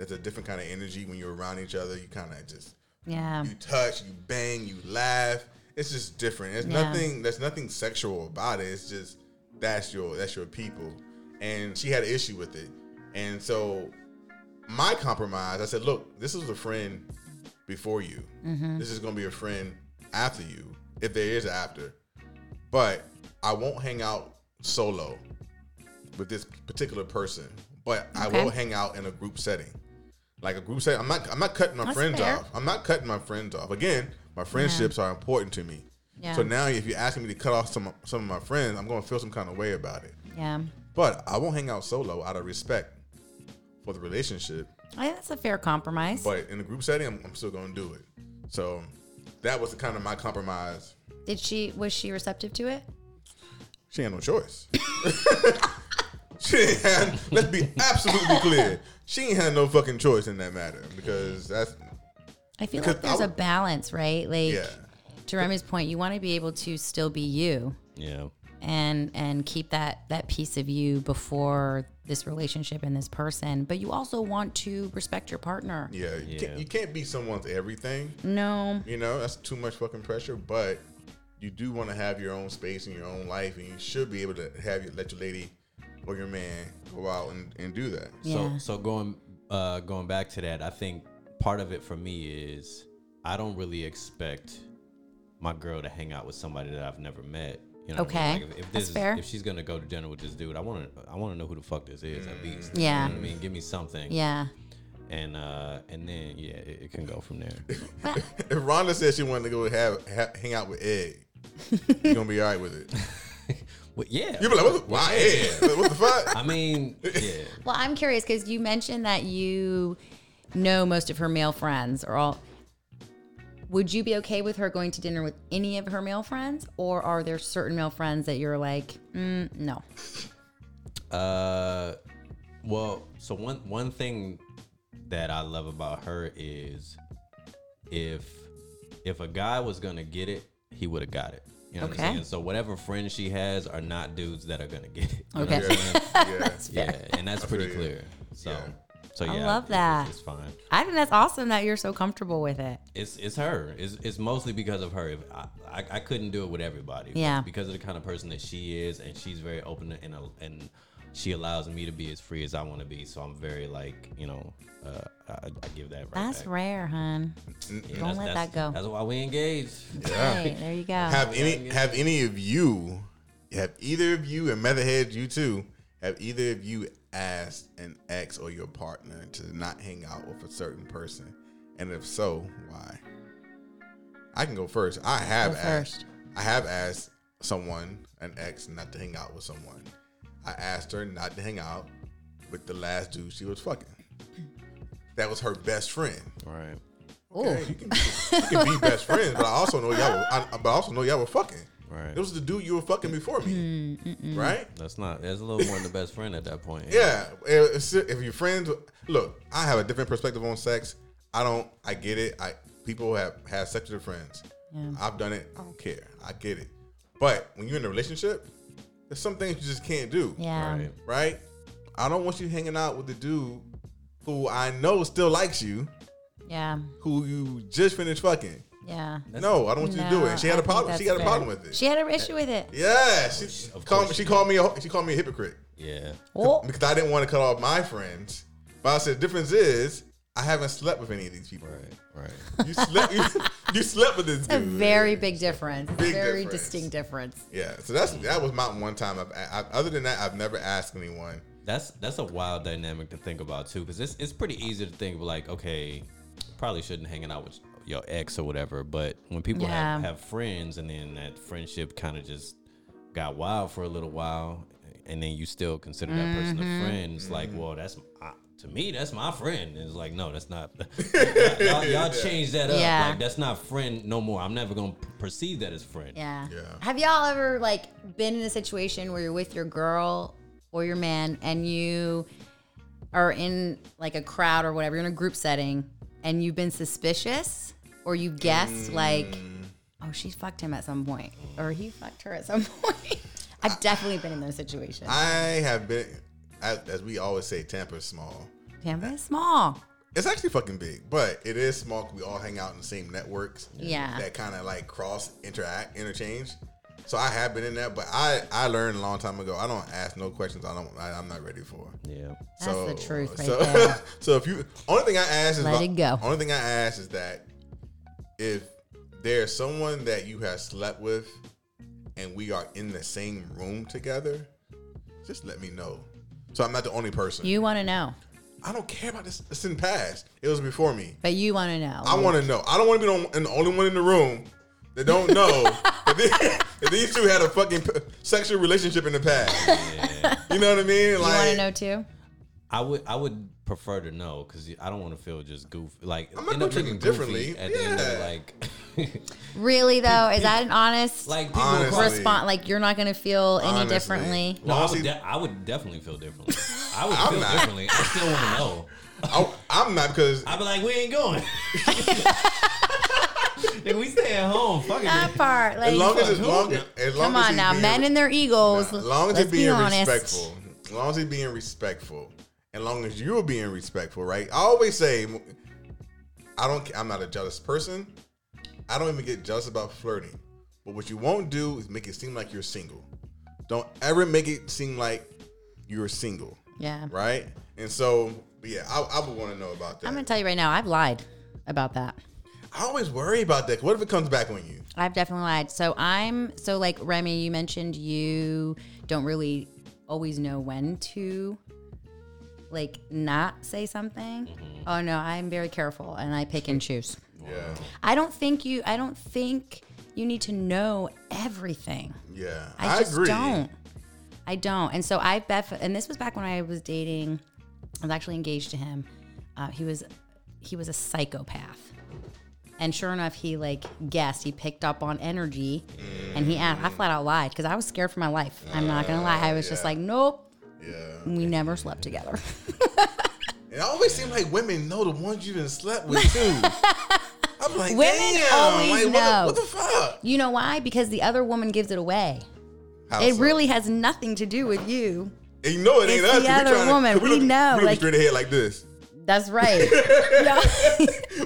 that's a different kind of energy. When you're around each other, you kind of just. Yeah. You touch, you bang, you laugh. It's just different. There's yeah. nothing there's nothing sexual about it. It's just that's your that's your people. And she had an issue with it. And so my compromise, I said, look, this was a friend before you. Mm-hmm. This is gonna be a friend after you, if there is an after. But I won't hang out solo with this particular person. But okay. I will hang out in a group setting. Like a group setting, I'm not. I'm not cutting my That's friends fair. off. I'm not cutting my friends off. Again, my friendships yeah. are important to me. Yeah. So now, if you're asking me to cut off some some of my friends, I'm gonna feel some kind of way about it. Yeah. But I won't hang out solo out of respect for the relationship. I think that's a fair compromise. But in a group setting, I'm, I'm still gonna do it. So that was the kind of my compromise. Did she? Was she receptive to it? She had no choice. She ain't had, let's be absolutely clear. She ain't had no fucking choice in that matter because that's. I feel like there's would, a balance, right? Like, yeah. to Remy's point, you want to be able to still be you, yeah, and and keep that that piece of you before this relationship and this person, but you also want to respect your partner. Yeah, you, yeah. Can't, you can't be someone's everything. No, you know that's too much fucking pressure, but you do want to have your own space and your own life, and you should be able to have your let your lady. Or your man go out and, and do that. Yeah. So so going uh, going back to that, I think part of it for me is I don't really expect my girl to hang out with somebody that I've never met. You know, okay, what I mean? Like if, if this is, if she's gonna go to dinner with this dude, I want to I want to know who the fuck this is at least. Yeah, you know what I mean, give me something. Yeah. And uh, and then yeah, it, it can go from there. If Rhonda said she wanted to go have ha- hang out with Ed, you're gonna be all right with it. Well, yeah. You'd be like, what the, why yeah. Ed? What the fuck? I mean, yeah. Well, I'm curious because you mentioned that you know most of her male friends or all. Would you be okay with her going to dinner with any of her male friends? Or are there certain male friends that you're like, mm, no? Uh, well, so one, one thing that I love about her is if if a guy was going to get it, he would have got it. You know okay. what I'm saying? So whatever friends she has are not dudes that are gonna get it. You okay. know what I'm yeah. That's yeah. fair. And that's pretty clear. So yeah. so yeah. I love that. It's, it's fine. I think that's awesome that you're so comfortable with it. It's it's her. It's it's mostly because of her. If I, I, I couldn't do it with everybody. Yeah. Because of the kind of person that she is, and she's very open and and she allows me to be as free as I want to be. So I'm very like, you know, uh, I, I give that right That's back. rare, hon. Yeah, Don't that's, let that's, that go. That's why we engaged. Yeah. Right, there you go. Have any have any of you, have either of you, and Motherhead, you too, have either of you asked an ex or your partner to not hang out with a certain person? And if so, why? I can go first. I have go asked. First. I have asked someone, an ex, not to hang out with someone. I asked her not to hang out with the last dude she was fucking. That was her best friend. Right. Okay, you can, be, you can be best friends, but I also know y'all. Were, I, but I also know y'all were fucking. Right. It was the dude you were fucking before me. Mm-mm. Right. That's not. That's a little more than the best friend at that point. Yeah. yeah. If, if your friends, look, I have a different perspective on sex. I don't. I get it. I people have had sex with their friends. Yeah. I've done it. I don't care. I get it. But when you're in a relationship, there's some things you just can't do. Yeah. Right. Right? I don't want you hanging out with the dude who I know still likes you. Yeah. Who you just finished fucking. Yeah. No, I don't want you no, to do it. And she had I a problem. She got fair. a problem with it. She had an issue with it. Yeah. She, oh, she, called, she, she called me. A, she called me a hypocrite. Yeah. Oh. Because I didn't want to cut off my friends, but I said the difference is I haven't slept with any of these people. Right. Right. You slept. you, you slept with this it's dude. A very big difference. Big a very difference. distinct difference. Yeah. So that's that was my one time. I've, I, other than that, I've never asked anyone. That's that's a wild dynamic to think about too, because it's it's pretty easy to think of like, okay, probably shouldn't hanging out with your ex or whatever, but when people yeah. have, have friends and then that friendship kind of just got wild for a little while and then you still consider that mm-hmm. person a friend, it's mm-hmm. like, well, that's I, to me that's my friend, and it's like, no, that's not y'all, y'all change that up yeah. like that's not friend no more. I'm never gonna perceive that as friend. Yeah. yeah have y'all ever like been in a situation where you're with your girl or your man and you are in like a crowd or whatever, you're in a group setting and you've been suspicious or you guessed mm. like, oh, she fucked him at some point or he fucked her at some point? I've I, definitely been in those situations. I have been, I, as we always say, Tampa is small. Tampa is small. It's actually fucking big, but it is small. We all hang out in the same networks. Yeah. That kind of like cross interact, interchange. So I have been in that, but I, I learned a long time ago. I don't ask no questions. I don't. I, I'm not ready for. Yeah, that's so, the truth. Right so, there. so if you only thing I ask is let it go. Only thing I ask is that if there's someone that you have slept with and we are in the same room together, just let me know. So I'm not the only person. You want to know. I don't care about this. It's in the past. It was before me. But you want to know. I want to know. I don't want to be the only one in the room that don't know. If these two had a fucking sexual relationship in the past, yeah. you know what I mean? Like, you want to know too? I would, I would prefer to know because I don't want to feel just goofy. Like I'm not treating differently. At yeah. the end of like, really though, is that an honest? Like people honestly, respond like you're not gonna feel any honestly. differently. No, I would, de- I would definitely feel differently. I would I'm feel not. differently. I still want to know. I, I'm not because I'd be like, we ain't going. If we stay at home, fuck it. That part, like, as long as it's long, as long come on as now, being, men and their egos. Nah, as long as you're being honest. respectful, as long as you're being respectful, as long as you're being respectful, right? I always say, I don't. I'm not a jealous person. I don't even get jealous about flirting. But what you won't do is make it seem like you're single. Don't ever make it seem like you're single. Yeah. Right. And so, yeah, I, I would want to know about that. I'm gonna tell you right now, I've lied about that. I always worry about that. What if it comes back on you? I've definitely lied. So I'm, so like Remy, you mentioned you don't really always know when to like not say something. Mm-hmm. Oh no, I'm very careful and I pick and choose. Yeah. I don't think you, I don't think you need to know everything. Yeah. I, I just agree. don't. I don't. And so I, bef- and this was back when I was dating, I was actually engaged to him. Uh, he was, he was a psychopath. And sure enough, he like guessed. He picked up on energy, mm. and he asked. I flat out lied because I was scared for my life. I'm not gonna lie. I was yeah. just like, nope. Yeah. We never slept together. It always seems like women know the ones you done slept with too. I'm like, women damn, always like, know. What the, what the fuck? You know why? Because the other woman gives it away. How it so? Really has nothing to do with you. And you know it ain't it's us. The other trying, woman. We, we look, know. We look like, straight ahead like this. That's right.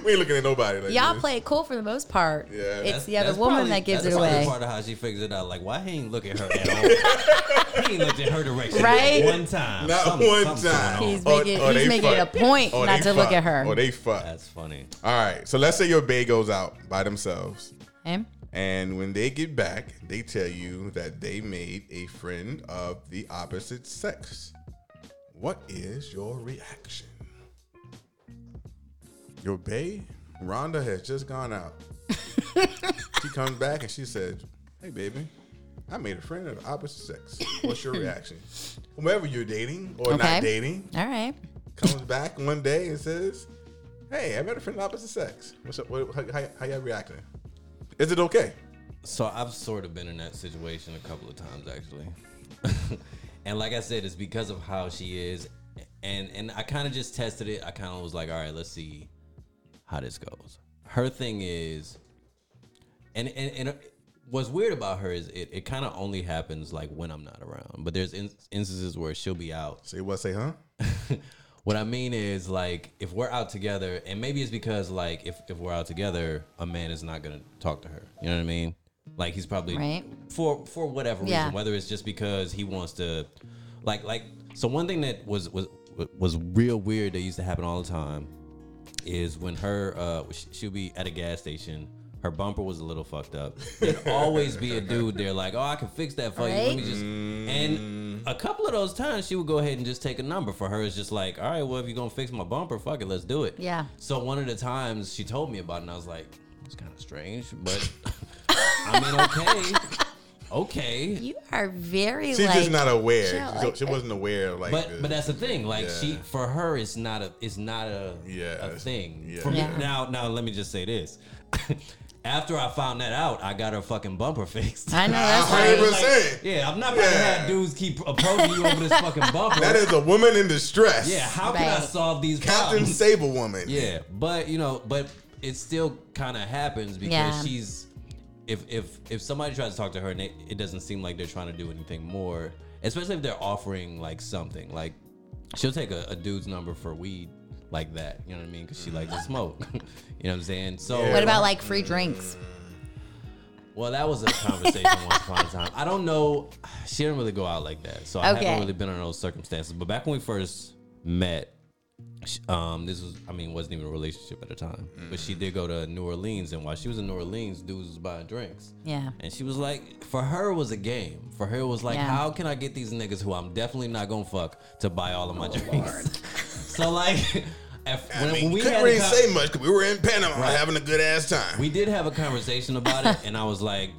We ain't looking at nobody. Like y'all this. Play it cool for the most part. Yeah, it's the other woman probably, that gives that's it away. That's part of how she figures it out. Like, why he ain't look at her at all? He ain't looked at her direction. Right? One time. Not something, one something time. He's making, or, or he's making it a point or not to fuck. Look at her. Oh, they fuck. That's funny. All right. So let's say your bae goes out by themselves. Okay. And when they get back, they tell you that they made a friend of the opposite sex. What is your reaction? Your bae, Rhonda, has just gone out. She comes back and she said, hey, baby, I made a friend of the opposite sex. What's your reaction? Whomever you're dating or okay. not dating. All right. Comes back one day and says, hey, I met a friend of the opposite sex. What's up? What, how, how, how y'all reacting? Is it okay? So I've sort of been in that situation a couple of times, actually. And like I said, it's because of how she is. And, and I kind of just tested it. I kind of was like, all right, let's see how this goes. her thing is, and and, and what's weird about her is it, it kind of only happens like when I'm not around. But there's in, instances where she'll be out. Say what? Say huh? What I mean is, like, if we're out together, and maybe it's because, like, if, if we're out together, a man is not gonna talk to her. You know what I mean? Like, he's probably right. for for whatever yeah. reason, whether it's just because he wants to, like like. So one thing that was was was real weird that used to happen all the time is when her uh she'll be at a gas station. Her bumper was a little fucked up. There'd always be a dude there like, oh, I can fix that for right? you. Let me just and a couple of those times she would go ahead and just take a number. For her, it's just like, all right, well, if you're gonna fix my bumper, fuck it, let's do it. Yeah. So one of the times she told me about it, and I was like, it's kind of strange, but I mean, okay. Okay. You are very She's like... She's just not aware. Chill, like, so she wasn't aware of like... But, the, but that's the thing. Like, yeah. she for her, it's not a it's not a, yeah, a thing. Yeah. For me, yeah. now, now, let me just say this. After I found that out, I got her fucking bumper fixed. I know, that's right. Like, yeah, I'm not going to yeah. have dudes keep approaching you over this fucking bumper. That is a woman in distress. Yeah, how right. can I solve these Captain problems? Captain Sable woman. Yeah, but, you know, but it still kind of happens because yeah. she's... If if if somebody tries to talk to her and it, it doesn't seem like they're trying to do anything more, especially if they're offering like something, like she'll take a, a dude's number for weed like that, you know what I mean? Because she likes to smoke, you know what I'm saying? So yeah. what about like free drinks? Well, that was a conversation once upon a time. I don't know. She didn't really go out like that, so I okay. haven't really been under those circumstances. But back when we first met, um, this was, I mean, wasn't even a relationship at the time, but she did go to New Orleans, and while she was in New Orleans, dudes was buying drinks. Yeah. And she was like, for her, it was a game. For her, it was like, yeah. how can I get these niggas who I'm definitely not gonna fuck to buy all of my oh, drinks? So like, if, when, I mean, when we couldn't really say much because we were in Panama right. having a good ass time. We did have a conversation about it, and I was like,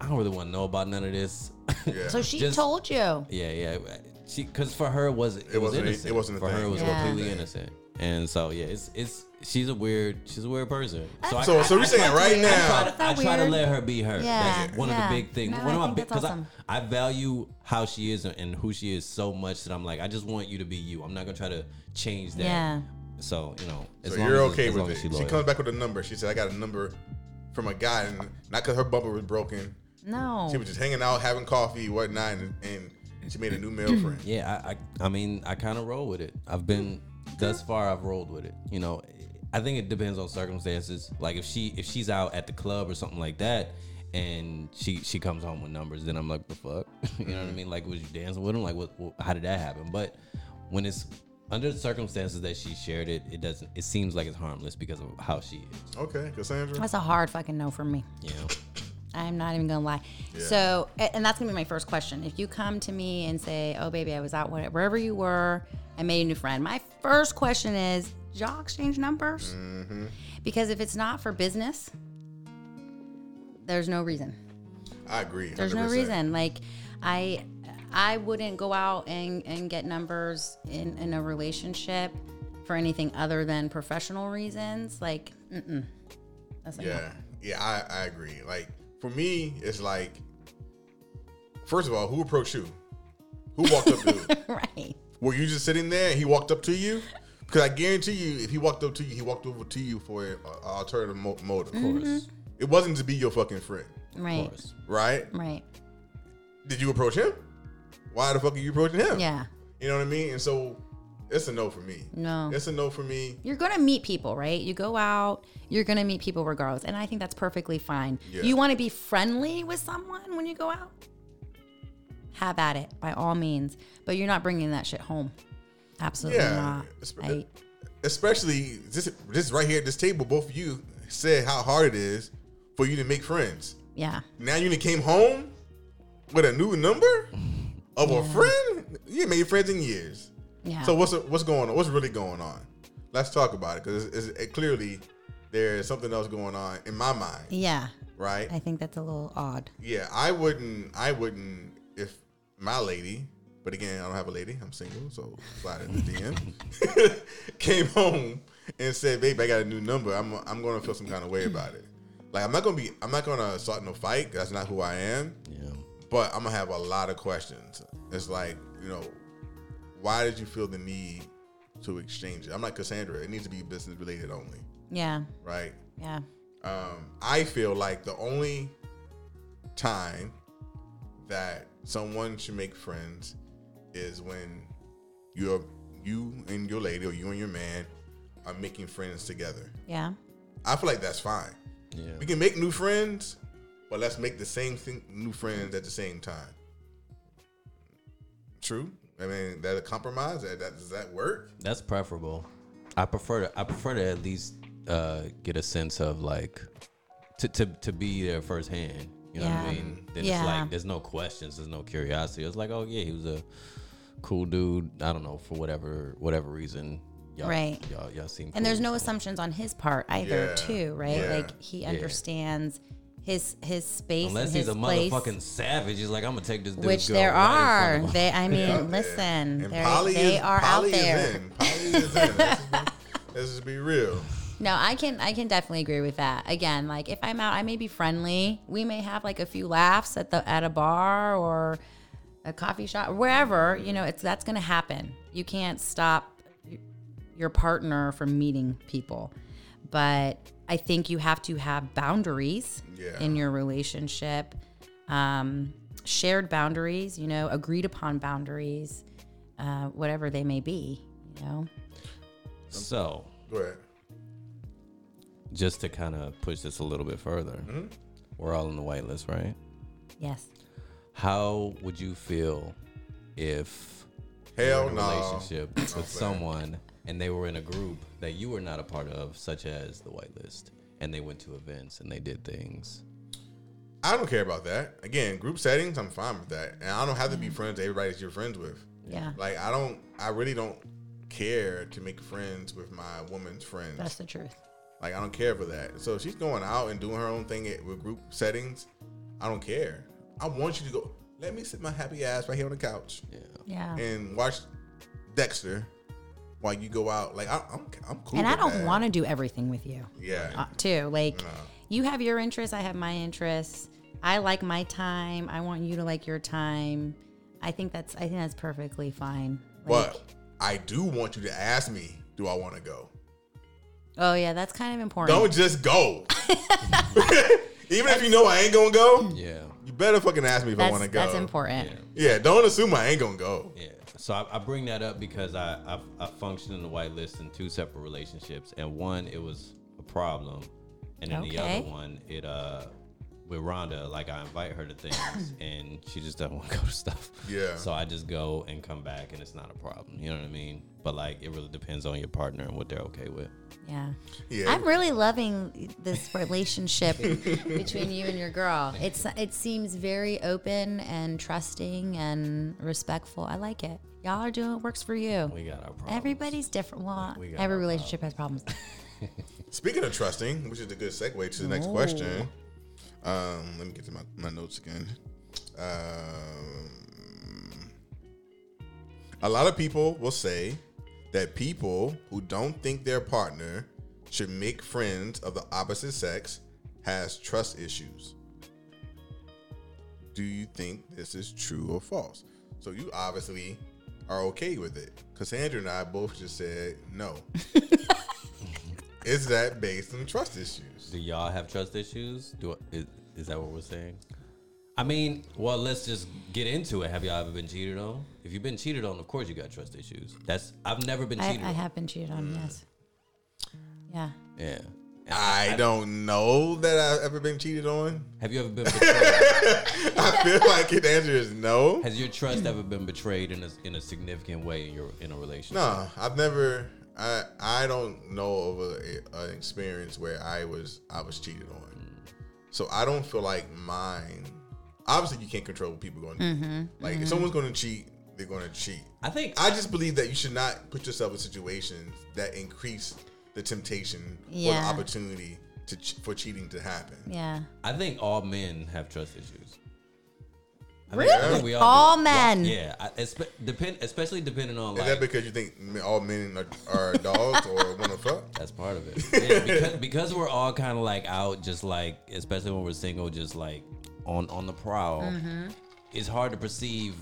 I don't really want to know about none of this. Yeah. So she Just, told you. Yeah, yeah. She, cause for her was it, it was innocent. It wasn't a for thing. her it was yeah. completely innocent, and so yeah, it's it's she's a weird she's a weird person. So so, I, so I, we're I, saying I right to, now, I try, to, I try to let her be her. Yeah, that's one yeah. of the big things. No, one I of my because awesome. I, I value how she is and who she is so much that I'm like, I just want you to be you. I'm not gonna try to change that. Yeah. So you know, as so long you're as, okay as with long it. She, she comes back with a number. She said, I got a number from a guy, and not cause her bumper was broken. No, she was just hanging out, having coffee, whatnot, and. and She made a new male friend. Yeah, I, I, I mean, I kind of roll with it. I've been, thus far, I've rolled with it. You know, I think it depends on circumstances. Like if she, if she's out at the club or something like that, and she, she comes home with numbers, then I'm like, the fuck, you know what I mean? Like, was you dancing with him? Like, what, what? How did that happen? But when it's under the circumstances that she shared it, it doesn't. It seems like it's harmless because of how she is. Okay, Cassandra. That's a hard fucking no for me. Yeah. I'm not even gonna lie. Yeah. So, and that's gonna be my first question. If you come to me and say, "Oh, baby, I was out wherever you were, I made a new friend," my first question is, "Did y'all exchange numbers?" Mm-hmm. Because if it's not for business, there's no reason. I agree. one hundred percent. There's no reason. Like, I, I wouldn't go out and, and get numbers in, in a relationship for anything other than professional reasons. Like, mm-mm. That's yeah, not. yeah, I, I agree. Like. For me, it's like, first of all, who approached you? Who walked up to you? Right. Were you just sitting there and he walked up to you? Because I guarantee you, if he walked up to you, he walked over to you for an alternative motive. Of course. Mm-hmm. It wasn't to be your fucking friend. Right. Of course. Right? Right. Did you approach him? Why the fuck are you approaching him? Yeah. You know what I mean? And so... It's a no for me. No. It's a no for me. You're going to meet people, right? You go out, you're going to meet people regardless. And I think that's perfectly fine. Yeah. You want to be friendly with someone when you go out? Have at it, by all means. But you're not bringing that shit home. Absolutely yeah. not. I, Especially, this, this right here at this table, both of you said how hard it is for you to make friends. Yeah. Now you came home with a new number of yeah. a friend? You ain't made friends in years. Yeah. So what's what's going on? What's really going on? Let's talk about it because it, clearly there's something else going on in my mind. Yeah. Right. I think that's a little odd. Yeah, I wouldn't. I wouldn't if my lady. But again, I don't have a lady. I'm single, so slide in the D M. Came home and said, "Babe, I got a new number. I'm I'm going to feel some kind of way about it. Like I'm not going to be. I'm not going to start no fight. That's not who I am. Yeah. But I'm gonna have a lot of questions. It's like you know." Why did you feel the need to exchange it. I'm like Cassandra. It needs to be business related only. Yeah. Right? Yeah. Um, I feel like the only time that someone should make friends is when you're you and your lady or you and your man are making friends together. Yeah. I feel like that's fine. Yeah. We can make new friends, but let's make the same thing, new friends at the same time. True. I mean, that a compromise? That, that does that work? That's preferable. I prefer to. I prefer to at least uh, get a sense of like to to to be there firsthand. You know yeah. what I mean? Then yeah. it's like there's no questions, there's no curiosity. It's like, oh yeah, he was a cool dude. I don't know, for whatever whatever reason. Y'all, right. Y'all, y'all seem cool. And there's no assumptions on his part either, yeah. too, right? Yeah. Like he understands yeah. his his space. Unless and his he's a place. Motherfucking savage, he's like, I'm gonna take this dude. Which girl, there right are. They I mean, yeah. listen, they is, are out there. Let's just be real. No, I can I can definitely agree with that. Again, like if I'm out, I may be friendly. We may have like a few laughs at the at a bar or a coffee shop, wherever, you know, it's that's gonna happen. You can't stop your partner from meeting people. But I think you have to have boundaries yeah. in your relationship, um, shared boundaries, you know, agreed upon boundaries, uh, whatever they may be, you know? So, go ahead. Just to kind of push this a little bit further, mm-hmm. we're all on the white list, right? Yes. How would you feel if Hell you were in a no. relationship with no someone and they were in a group that you were not a part of, such as the white list, and they went to events and they did things? I don't care about that. Again, group settings, I'm fine with that. And I don't have to be friends with everybody that you're friends with. Yeah. Like, I don't, I really don't care to make friends with my woman's friends. That's the truth. Like, I don't care for that. So if she's going out and doing her own thing at, with group settings, I don't care. I want you to go, let me sit my happy ass right here on the couch. Yeah. Yeah. And watch Dexter. While you go out, like I, I'm, I'm cool. And with I don't want to do everything with you. Yeah. Uh, too. Like no. you have your interests. I have my interests. I like my time. I want you to like your time. I think that's, I think that's perfectly fine. Like, but I do want you to ask me, do I want to go? Oh yeah. That's kind of important. Don't just go. Even if you know I ain't going to go. Yeah. You better fucking ask me if that's, I want to go. That's important. Yeah. yeah. Don't assume I ain't going to go. Yeah. So I, I bring that up because I, I I functioned in the white list in two separate relationships, and one it was a problem, and then okay. the other one it uh with Rhonda, like I invite her to things and she just doesn't want to go to stuff. Yeah. So I just go and come back, and it's not a problem. You know what I mean? But like it really depends on your partner and what they're okay with. Yeah. yeah. I'm really loving this relationship between you and your girl. It's it seems very open and trusting and respectful. I like it. Y'all are doing what works for you. We got our problems. Everybody's different. Well, we every relationship problems. has problems. Speaking of trusting, which is a good segue to the next Ooh. question. Um, let me get to my, my notes again. Um, a lot of people will say that people who don't think their partner should make friends of the opposite sex has trust issues. Do you think this is true or false? So you obviously are okay with it. Cassandra and I both just said no. Is that based on trust issues? Do y'all have trust issues? Do I, is, is that what we're saying? I mean, well, let's just get into it. Have y'all ever been cheated on? If you've been cheated on, of course you got trust issues. That's I've never been cheated I, on. I have been cheated on, mm. yes. Yeah. Yeah. I, I, I don't know that I've ever been cheated on. Have you ever been betrayed? I feel like the answer is no. Has your trust ever been betrayed in a, in a significant way in your in a relationship? No, I've never. I I don't know of a, a, an experience where I was I was cheated on. Mm. So I don't feel like mine. Obviously, you can't control what people are going to do. Mm-hmm. Like, mm-hmm. if someone's going to cheat, they're going to cheat. I think I just believe that you should not put yourself in situations that increase the temptation yeah. or the opportunity to ch- for cheating to happen. Yeah. I think all men have trust issues. I really? Think, I think we all, all men. Well, yeah. I, espe- depend, especially depending on. Is like, that because you think all men are, are dogs or want to fuck? That's part of it. Yeah, because, because we're all kind of like out, just like, especially when we're single, just like on, on the prowl, mm-hmm. it's hard to perceive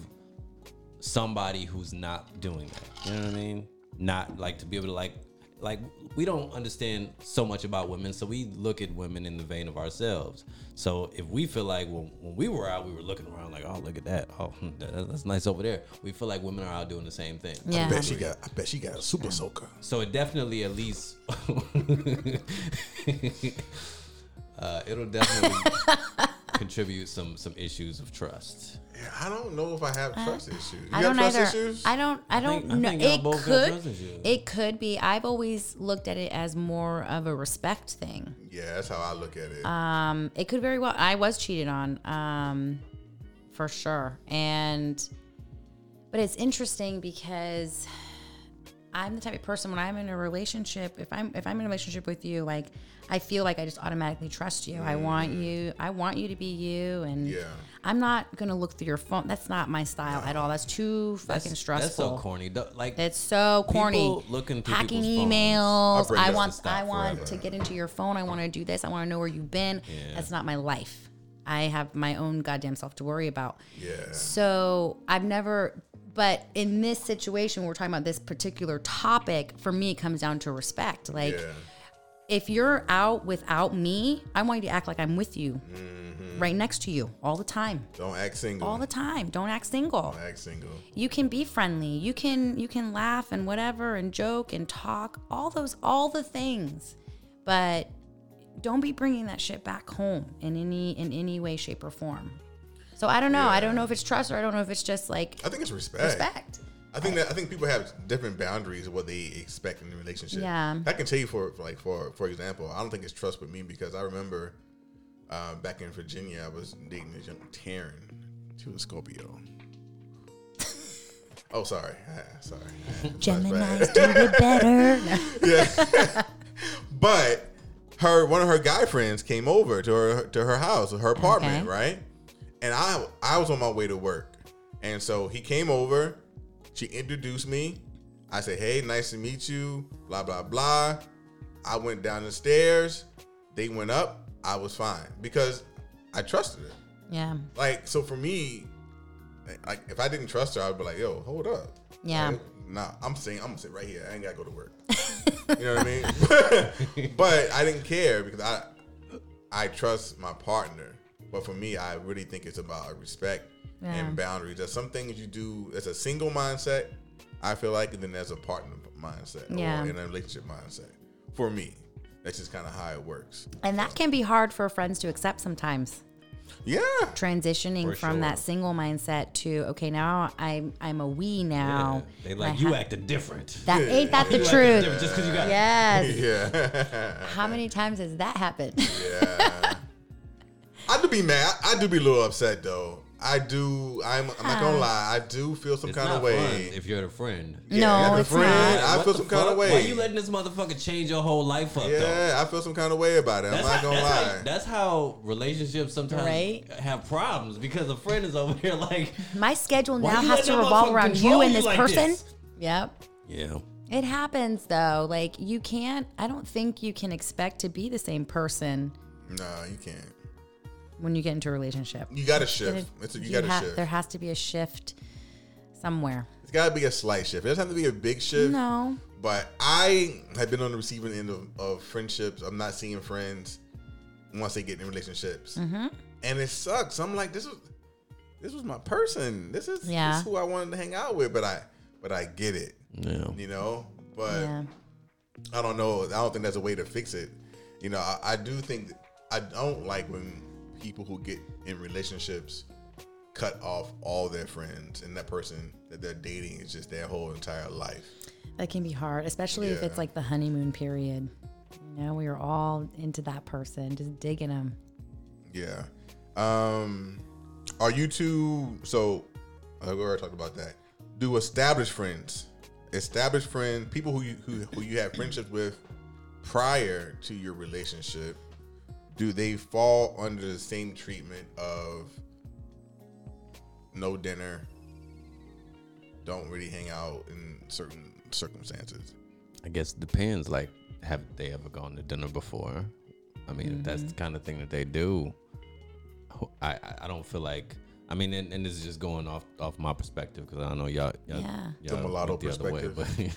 somebody who's not doing that. You know what I mean? not like to be able to like, like we don't understand so much about women, so we look at women in the vein of ourselves. So if we feel like when, when we were out, we were looking around like, oh, look at that, oh, that, that's nice over there. We feel like women are out doing the same thing. Yeah. I bet she got, I bet she got a super soaker. So it definitely at least, uh, it'll definitely contribute some some issues of trust. I don't know if I have trust I, issues. You I got don't trust either. Issues? I don't. I don't I think, know. I it both could. It could be. I've always looked at it as more of a respect thing. Yeah, that's how I look at it. Um, it could very well. I was cheated on, um, for sure. And, but it's interesting because I'm the type of person when I'm in a relationship. If I'm if I'm in a relationship with you, like I feel like I just automatically trust you. Mm. I want you. I want you to be you, and yeah. I'm not gonna look through your phone. That's not my style no. at all. That's too that's, fucking stressful. That's so corny. Like it's so corny. Looking through hacking emails. I want. I want forever. to get into your phone. I want to do this. I want to know where you've been. Yeah. That's not my life. I have my own goddamn self to worry about. Yeah. So I've never. But in this situation, we're talking about this particular topic. For me, it comes down to respect. Like, yeah. if you're out without me, I want you to act like I'm with you, mm-hmm. right next to you, all the time. Don't act single. All the time. Don't act single. Don't act single. You can be friendly. You can you can laugh and whatever and joke and talk. All those, all the things. But don't be bringing that shit back home in any in any way, shape, or form. So I don't know. Yeah. I don't know if it's trust or I don't know if it's just like. I think it's respect. Respect. I think that I think people have different boundaries of what they expect in a relationship. Yeah. I can tell you for, for like for for example, I don't think it's trust with me because I remember uh, back in Virginia, I was dating this young Taryn. She was a Scorpio. oh, sorry, ah, sorry. Geminis do it better. yeah, but her one of her guy friends came over to her to her house, her apartment, okay. right? And I I was on my way to work. And so he came over. She introduced me. I said, hey, nice to meet you. Blah, blah, blah. I went down the stairs. They went up. I was fine. Because I trusted her. Yeah. Like, so for me, like if I didn't trust her, I'd be like, yo, hold up. Yeah. Like, nah, I'm saying I'm gonna sit right here. I ain't gotta go to work. You know what I mean? But I didn't care because I I trust my partner. But for me, I really think it's about respect yeah. and boundaries. There's some things you do as a single mindset, I feel like, and then there's a partner mindset yeah. or in a relationship mindset. For me, that's just kind of how it works. And that so. can be hard for friends to accept sometimes. Yeah. Transitioning for from sure. that single mindset to, okay, now I'm I'm a we now. Yeah. They like, you ha- acting different. That yeah. ain't that yeah. the you truth. Yeah. Just because you got yes. it. Yeah. How many times has that happened? Yeah. I do be mad. I do be a little upset though. I do. I'm, I'm not gonna lie. I do feel some it's kind not of way. Fun if you're a friend, yeah, no, a it's friend, not. I what feel some fuck? kind of way. Why are you letting this motherfucker change your whole life up? Yeah, though? Yeah, I feel some kind of way about it. I'm that's not how, gonna that's lie. How, that's how relationships sometimes right? have problems because a friend is over here like my schedule now has to revolve around you and this like person. This? Yep. Yeah. It happens though. Like you can't. I don't think you can expect to be the same person. No, you can't. When you get into a relationship, you got to shift. It's a, you, you got to ha- shift. There has to be a shift somewhere. It's got to be a slight shift. It doesn't have to be a big shift. No. But I have been on the receiving end of, of friendships. I'm not seeing friends once they get in relationships, mm-hmm. and it sucks. I'm like, this was this was my person. This is, yeah. this is who I wanted to hang out with. But I but I get it. Yeah. You know. But yeah. I don't know. I don't think that's a way to fix it. You know. I, I do think I don't like when. People who get in relationships cut off all their friends, and that person that they're dating is just their whole entire life. That can be hard, especially yeah. if it's like the honeymoon period. You know, we are all into that person, just digging them. Yeah. Um, are you two, so I already talked about that. Do established friends, established friends, people who you, who, who you have friendships with prior to your relationship, do they fall under the same treatment of no dinner, don't really hang out in certain circumstances? I guess it depends. Like, have they ever gone to dinner before? I mean, mm-hmm. if that's the kind of thing that they do, I, I don't feel like I mean, and, and this is just going off off my perspective because I don't know y'all. y'all yeah, y'all the mulatto perspective. Way,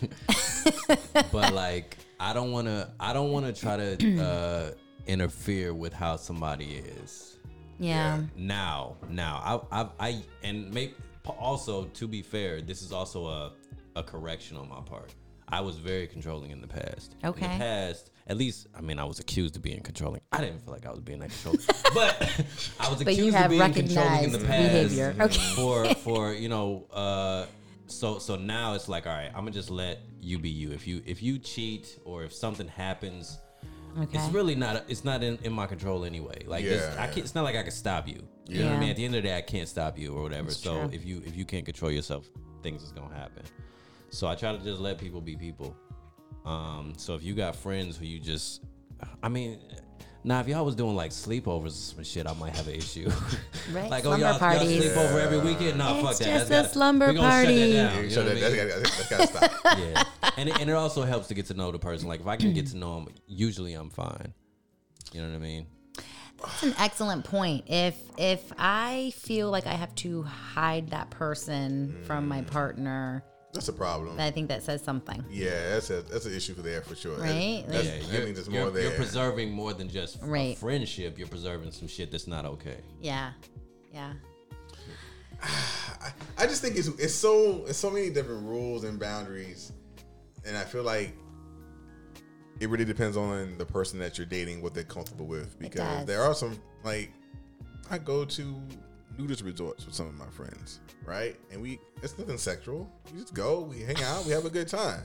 but, but like, I don't want to. I don't want to try to uh, interfere with how somebody is. Yeah. yeah. Now, now, I, I, I, and maybe also to be fair, this is also a a correction on my part. I was very controlling in the past. Okay. In the past, at least, I mean, I was accused of being controlling. I didn't feel like I was being that controlling, but I was accused of being controlling in the past okay. for for you know. Uh, so so now it's like, all right, I'm gonna just let you be you. If you if you cheat or if something happens, okay. it's really not it's not in, in my control anyway. Like yeah, it's, I can't, it's not like I can stop you. Yeah. You know what I mean? At the end of the day, I can't stop you or whatever. That's so true. if you if you can't control yourself, things is gonna happen. So I try to just let people be people. Um, so if you got friends who you just, I mean, now if y'all was doing like sleepovers or some shit, I might have an issue. Right? Like, slumber oh, y'all, parties. Y'all sleep over every weekend? No, it's fuck that. It's just that's a gotta, slumber we party. We're going to shut that down. You know that, that's got to stop. Yeah. And it, and it also helps to get to know the person. Like if I can get to know them, usually I'm fine. You know what I mean? That's an excellent point. If if I feel like I have to hide that person mm. from my partner, that's a problem. I think that says something. Yeah, that's a, that's an issue for there for sure. Right? That's, yeah, you're, I think there's more you're, there. You're preserving more than just right. friendship. You're preserving some shit that's not okay. Yeah, yeah. I, I just think it's it's so it's so many different rules and boundaries, and I feel like it really depends on the person that you're dating, what they're comfortable with, because there are some like I go to. nudist resorts with some of my friends, right? And we, it's nothing sexual. We just go, we hang out, we have a good time,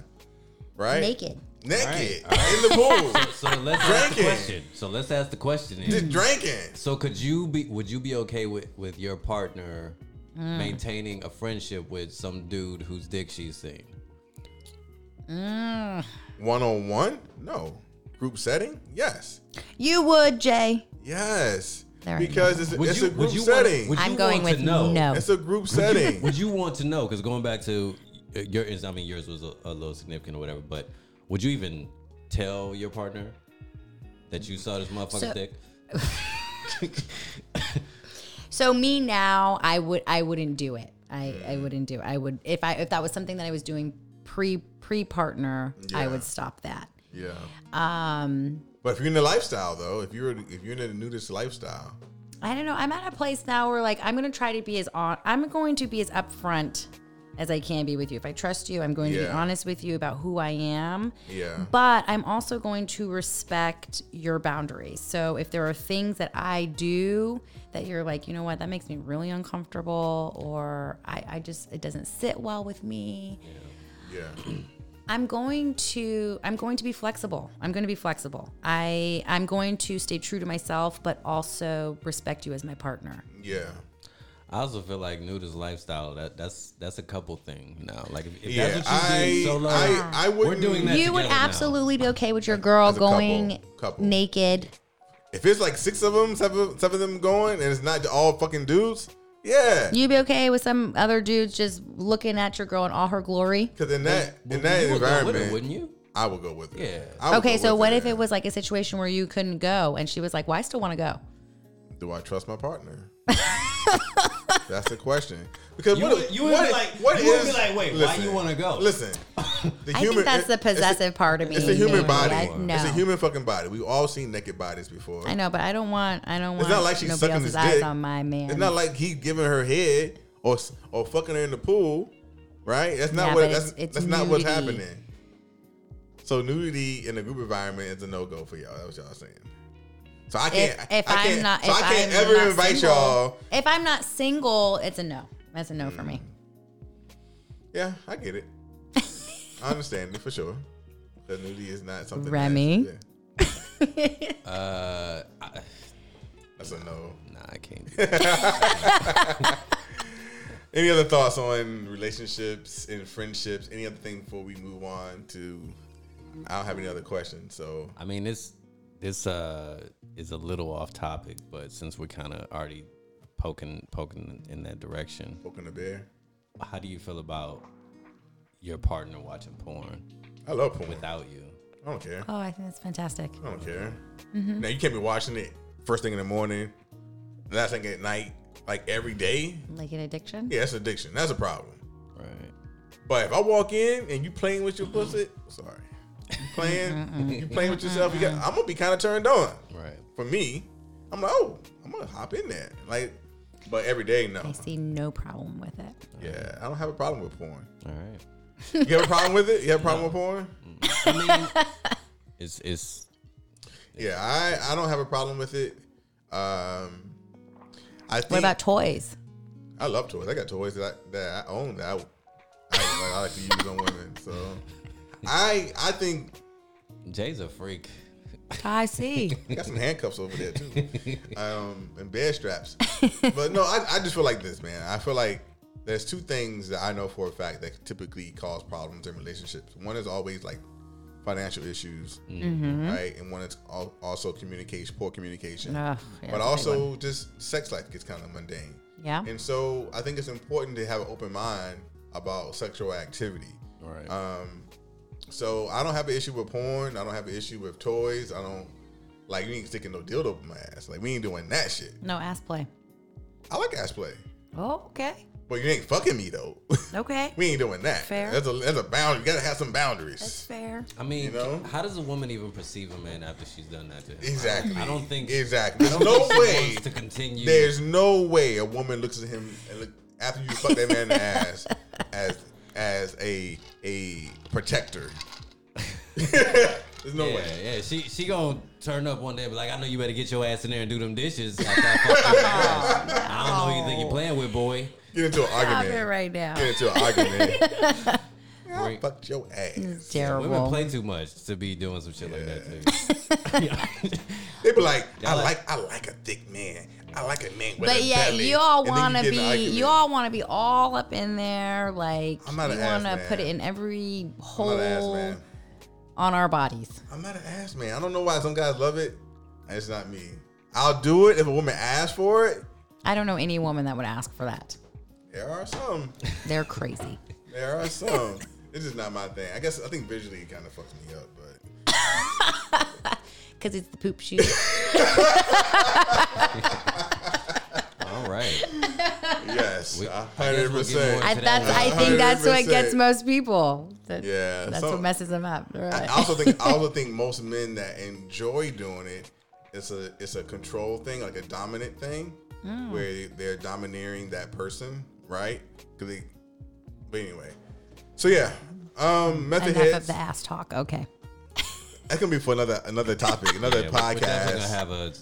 right? Naked. Naked. All right, all right. In the pool. So, so let's ask the question. So let's ask the question. Is, just drinking. So could you be, would you be okay with, with your partner mm. maintaining a friendship with some dude whose dick she's seen? Mm. One-on-one? No. Group setting? Yes. You would, Jay. Yes. Because it's, it's you, a group setting. Want, I'm going with no. no. It's a group setting. Would you, would you want to know? Because going back to your, I mean, yours was a, a little significant or whatever. But would you even tell your partner that you saw this motherfucking so, dick? So me now, I would, I wouldn't do it. I, I wouldn't do it. I would if I if that was something that I was doing pre pre partner, yeah. I would stop that. Yeah. Um. But if you're in the lifestyle, though, if you're if you're in the nudist lifestyle, I don't know. I'm at a place now where, like, I'm going to try to be as on. I'm going to be as upfront as I can be with you. If I trust you, I'm going yeah. to be honest with you about who I am. Yeah. But I'm also going to respect your boundaries. So if there are things that I do that you're like, you know what, that makes me really uncomfortable, or I, I just it doesn't sit well with me. Yeah. Yeah. I'm going to I'm going to be flexible. I'm going to be flexible. I I'm going to stay true to myself, but also respect you as my partner. Yeah. I also feel like nudist lifestyle. That that's that's a couple thing now. Like if, if yeah, that's what you're doing solo, I, I we're doing that. You would absolutely now. be okay with your girl going couple, couple. naked. If it's like six of them, seven, seven of them going, and it's not all fucking dudes. Yeah, you'd be okay with some other dudes just looking at your girl in all her glory. Because in that in that environment, wouldn't you? I would go with it. Yeah. Okay, so what if it was like a situation where you couldn't go and she was like, "Well, I still want to go." Do I trust my partner? That's the question. Because you what, would, you what, would be like, what you is, would be like, wait, listen, why you want to go? Listen, the I human, think that's it, the possessive a, part of me. It's a human body. I, no. It's a human fucking body. We've all seen naked bodies before. I know, but I don't want. I don't it's want. It's not like she's sucking his eyes dick. On my man. It's not like he's giving her head or or fucking her in the pool, right? That's not yeah, what. That's, it's, it's that's not what's happening. So nudity in a group environment is a no go for y'all. That was y'all saying. So I can't. If, if I can't, I'm not, so if I can't I'm ever not invite single, y'all. If I'm not single, it's a no. That's a no mm. for me. Yeah, I get it. I understand it for sure. Because nudity is not something. Remy. That's, yeah. uh, I, that's a no. Nah, I can't. Do that. Any other thoughts on relationships and friendships? Any other thing before we move on to? I don't have any other questions. So I mean, it's. This uh, is a little off topic, but since we're kind of already poking poking in that direction. Poking the bear. How do you feel about your partner watching porn? I love porn. Without you. I don't care. Oh, I think that's fantastic. I don't care. Mm-hmm. Now, you can't be watching it first thing in the morning, last thing at night, like every day. Like an addiction? Yeah, that's addiction. That's a problem. Right. But if I walk in and you playing with your pussy, sorry. You playing, mm-mm. you playing with yourself. You got, I'm gonna be kind of turned on. Right. For me, I'm like, oh, I'm gonna hop in there. Like, but every day, no. I see no problem with it. Yeah, I don't have a problem with porn. All right. You have a problem with it? You have a problem no. with porn? I mean, it's, it's it's. Yeah, I I don't have a problem with it. Um, I. Think, what about toys? I love toys. I got toys that I, that I own that I, I, like, I like to use on women. So. I I think Jay's a freak. I see. Got some handcuffs over there too, um, and bed straps. But no, I, I just feel like this, man. I feel like there's two things that I know for a fact that typically cause problems in relationships. One is always like financial issues, mm-hmm. right? And one is also communication, poor communication. Ugh, yeah, but also just sex life gets kind of mundane. Yeah. And so I think it's important to have an open mind about sexual activity. All right. Um. So I don't have an issue with porn. I don't have an issue with toys. I don't like you ain't sticking no dildo up my ass. Like we ain't doing that shit. No ass play. I like ass play. Oh, okay. But you ain't fucking me though. Okay. We ain't doing that. Fair. That's a that's a boundary. You gotta have some boundaries. That's fair. I mean, you know? How does a woman even perceive a man after she's done that to him? Exactly. I, I don't think exactly. There's no way to continue. There's no way a woman looks at him and look, after you fuck that man in the ass as. As a a protector, there's no yeah, way. Yeah, she she gonna turn up one day, and be like, I know you better get your ass in there and do them dishes. After I, fuck your ass. I don't know who you think you're playing with, boy. Get into an argument. Stop it right now. Get into an argument. I fucked your ass. It's terrible. Yeah, women play too much to be doing some shit yeah. like that too. They be like, I like, like, I like a thick man. I like a man with but a yeah, belly. But yeah, you all want to be, you all want to be all up in there. Like I'm not you want to put it in every hole on our bodies. I'm not an ass man. I don't know why some guys love it. It's not me. I'll do it if a woman asks for it. I don't know any woman that would ask for that. There are some. They're crazy. There are some. It's just not my thing. I guess I think visually it kind of fucks me up, but because it's the poop shoot. All right. Yes, we, I one hundred percent. I, that's, I think one hundred percent. That's what gets most people. That, yeah, that's so, what messes them up. Right. I also think I also think most men that enjoy doing it, it's a it's a control thing, like a dominant thing, mm. where they're domineering that person, right? Because they. But anyway, so yeah, um, method enough heads. Enough of the ass talk. Okay, that can be for another another topic, another yeah, podcast. We're definitely gonna have a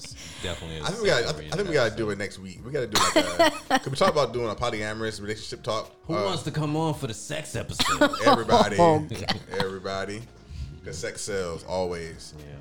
definitely. A I think we got. I, th- I think we got to do it next week. We got to do like a. Could we talk about doing a polyamorous relationship talk? Who uh, wants to come on for the sex episode? Everybody, oh, everybody, because sex sells always. Yeah.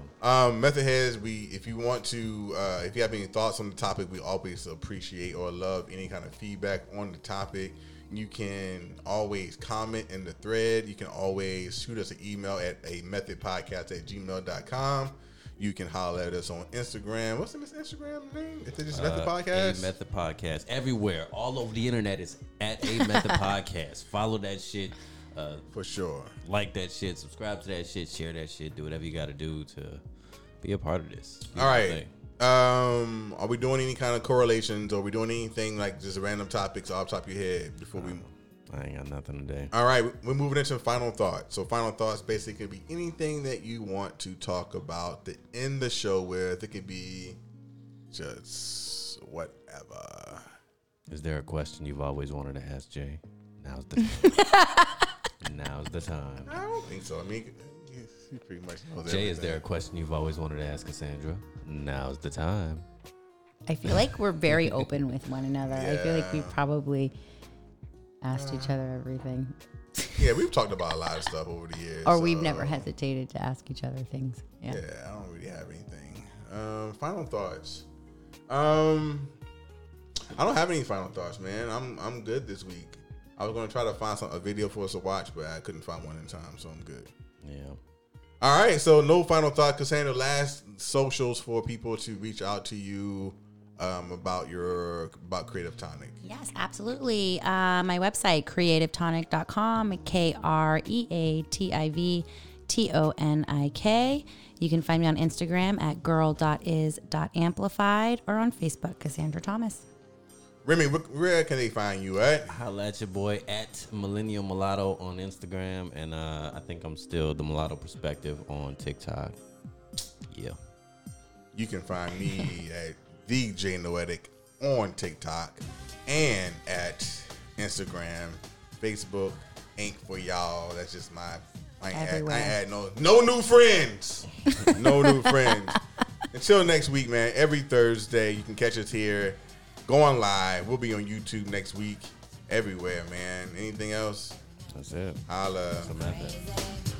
Um, method heads. We, if you want to, uh, if you have any thoughts on the topic, we always appreciate or love any kind of feedback on the topic. You can always comment in the thread. You can always shoot us an email at a methodpodcast at gmail dot com. You can holler at us on Instagram. What's the Instagram name? Is it just uh, Method Podcast? A Method Podcast. Everywhere. All over the internet is at A Method Podcast. Follow that shit. Uh, For sure. Like that shit. Subscribe to that shit. Share that shit. Do whatever you got to do to be a part of this. Do all right. Um, are we doing any kind of correlations? Are we doing anything like just random topics off the top of your head before um, we move? I ain't got nothing today. All right, we're moving into final thoughts. So final thoughts basically could be anything that you want to talk about to end the show with. It could be just whatever. Is there a question you've always wanted to ask Jay? Now's the time. Now's the time. I don't think so. I mean, you pretty much know that. Jay, is there a question you've always wanted to ask Cassandra? Now's the time. I feel like we're very open with one another. Yeah. I feel like we probably asked uh, each other everything. Yeah, we've talked about a lot of stuff over the years. Or so. We've never hesitated to ask each other things. Yeah, yeah, I don't really have anything. Um, final thoughts. Um, I don't have any final thoughts, man. I'm I'm good this week. I was going to try to find some a video for us to watch, but I couldn't find one in time, so I'm good. Yeah. All right, so no final thought, Cassandra. Last socials for people to reach out to you um, about your about Creative Tonic. Yes, absolutely. Uh, my website, creative tonic dot com, K R E A T I V T O N I K. You can find me on Instagram at girl dot is dot amplified or on Facebook, Cassandra Thomas. Remy, where can they find you at? Holla at your boy at Millennial Mulatto on Instagram. And uh, I think I'm still the Mulatto Perspective on TikTok. Yeah. You can find me at the J Noetic on TikTok and at Instagram, Facebook, ain't for y'all. That's just my. I ain't had, I ain't had no no new friends. No new friends. Until next week, man. Every Thursday, you can catch us here. Going live. We'll be on YouTube next week. Everywhere, man. Anything else? That's it. Holla. That's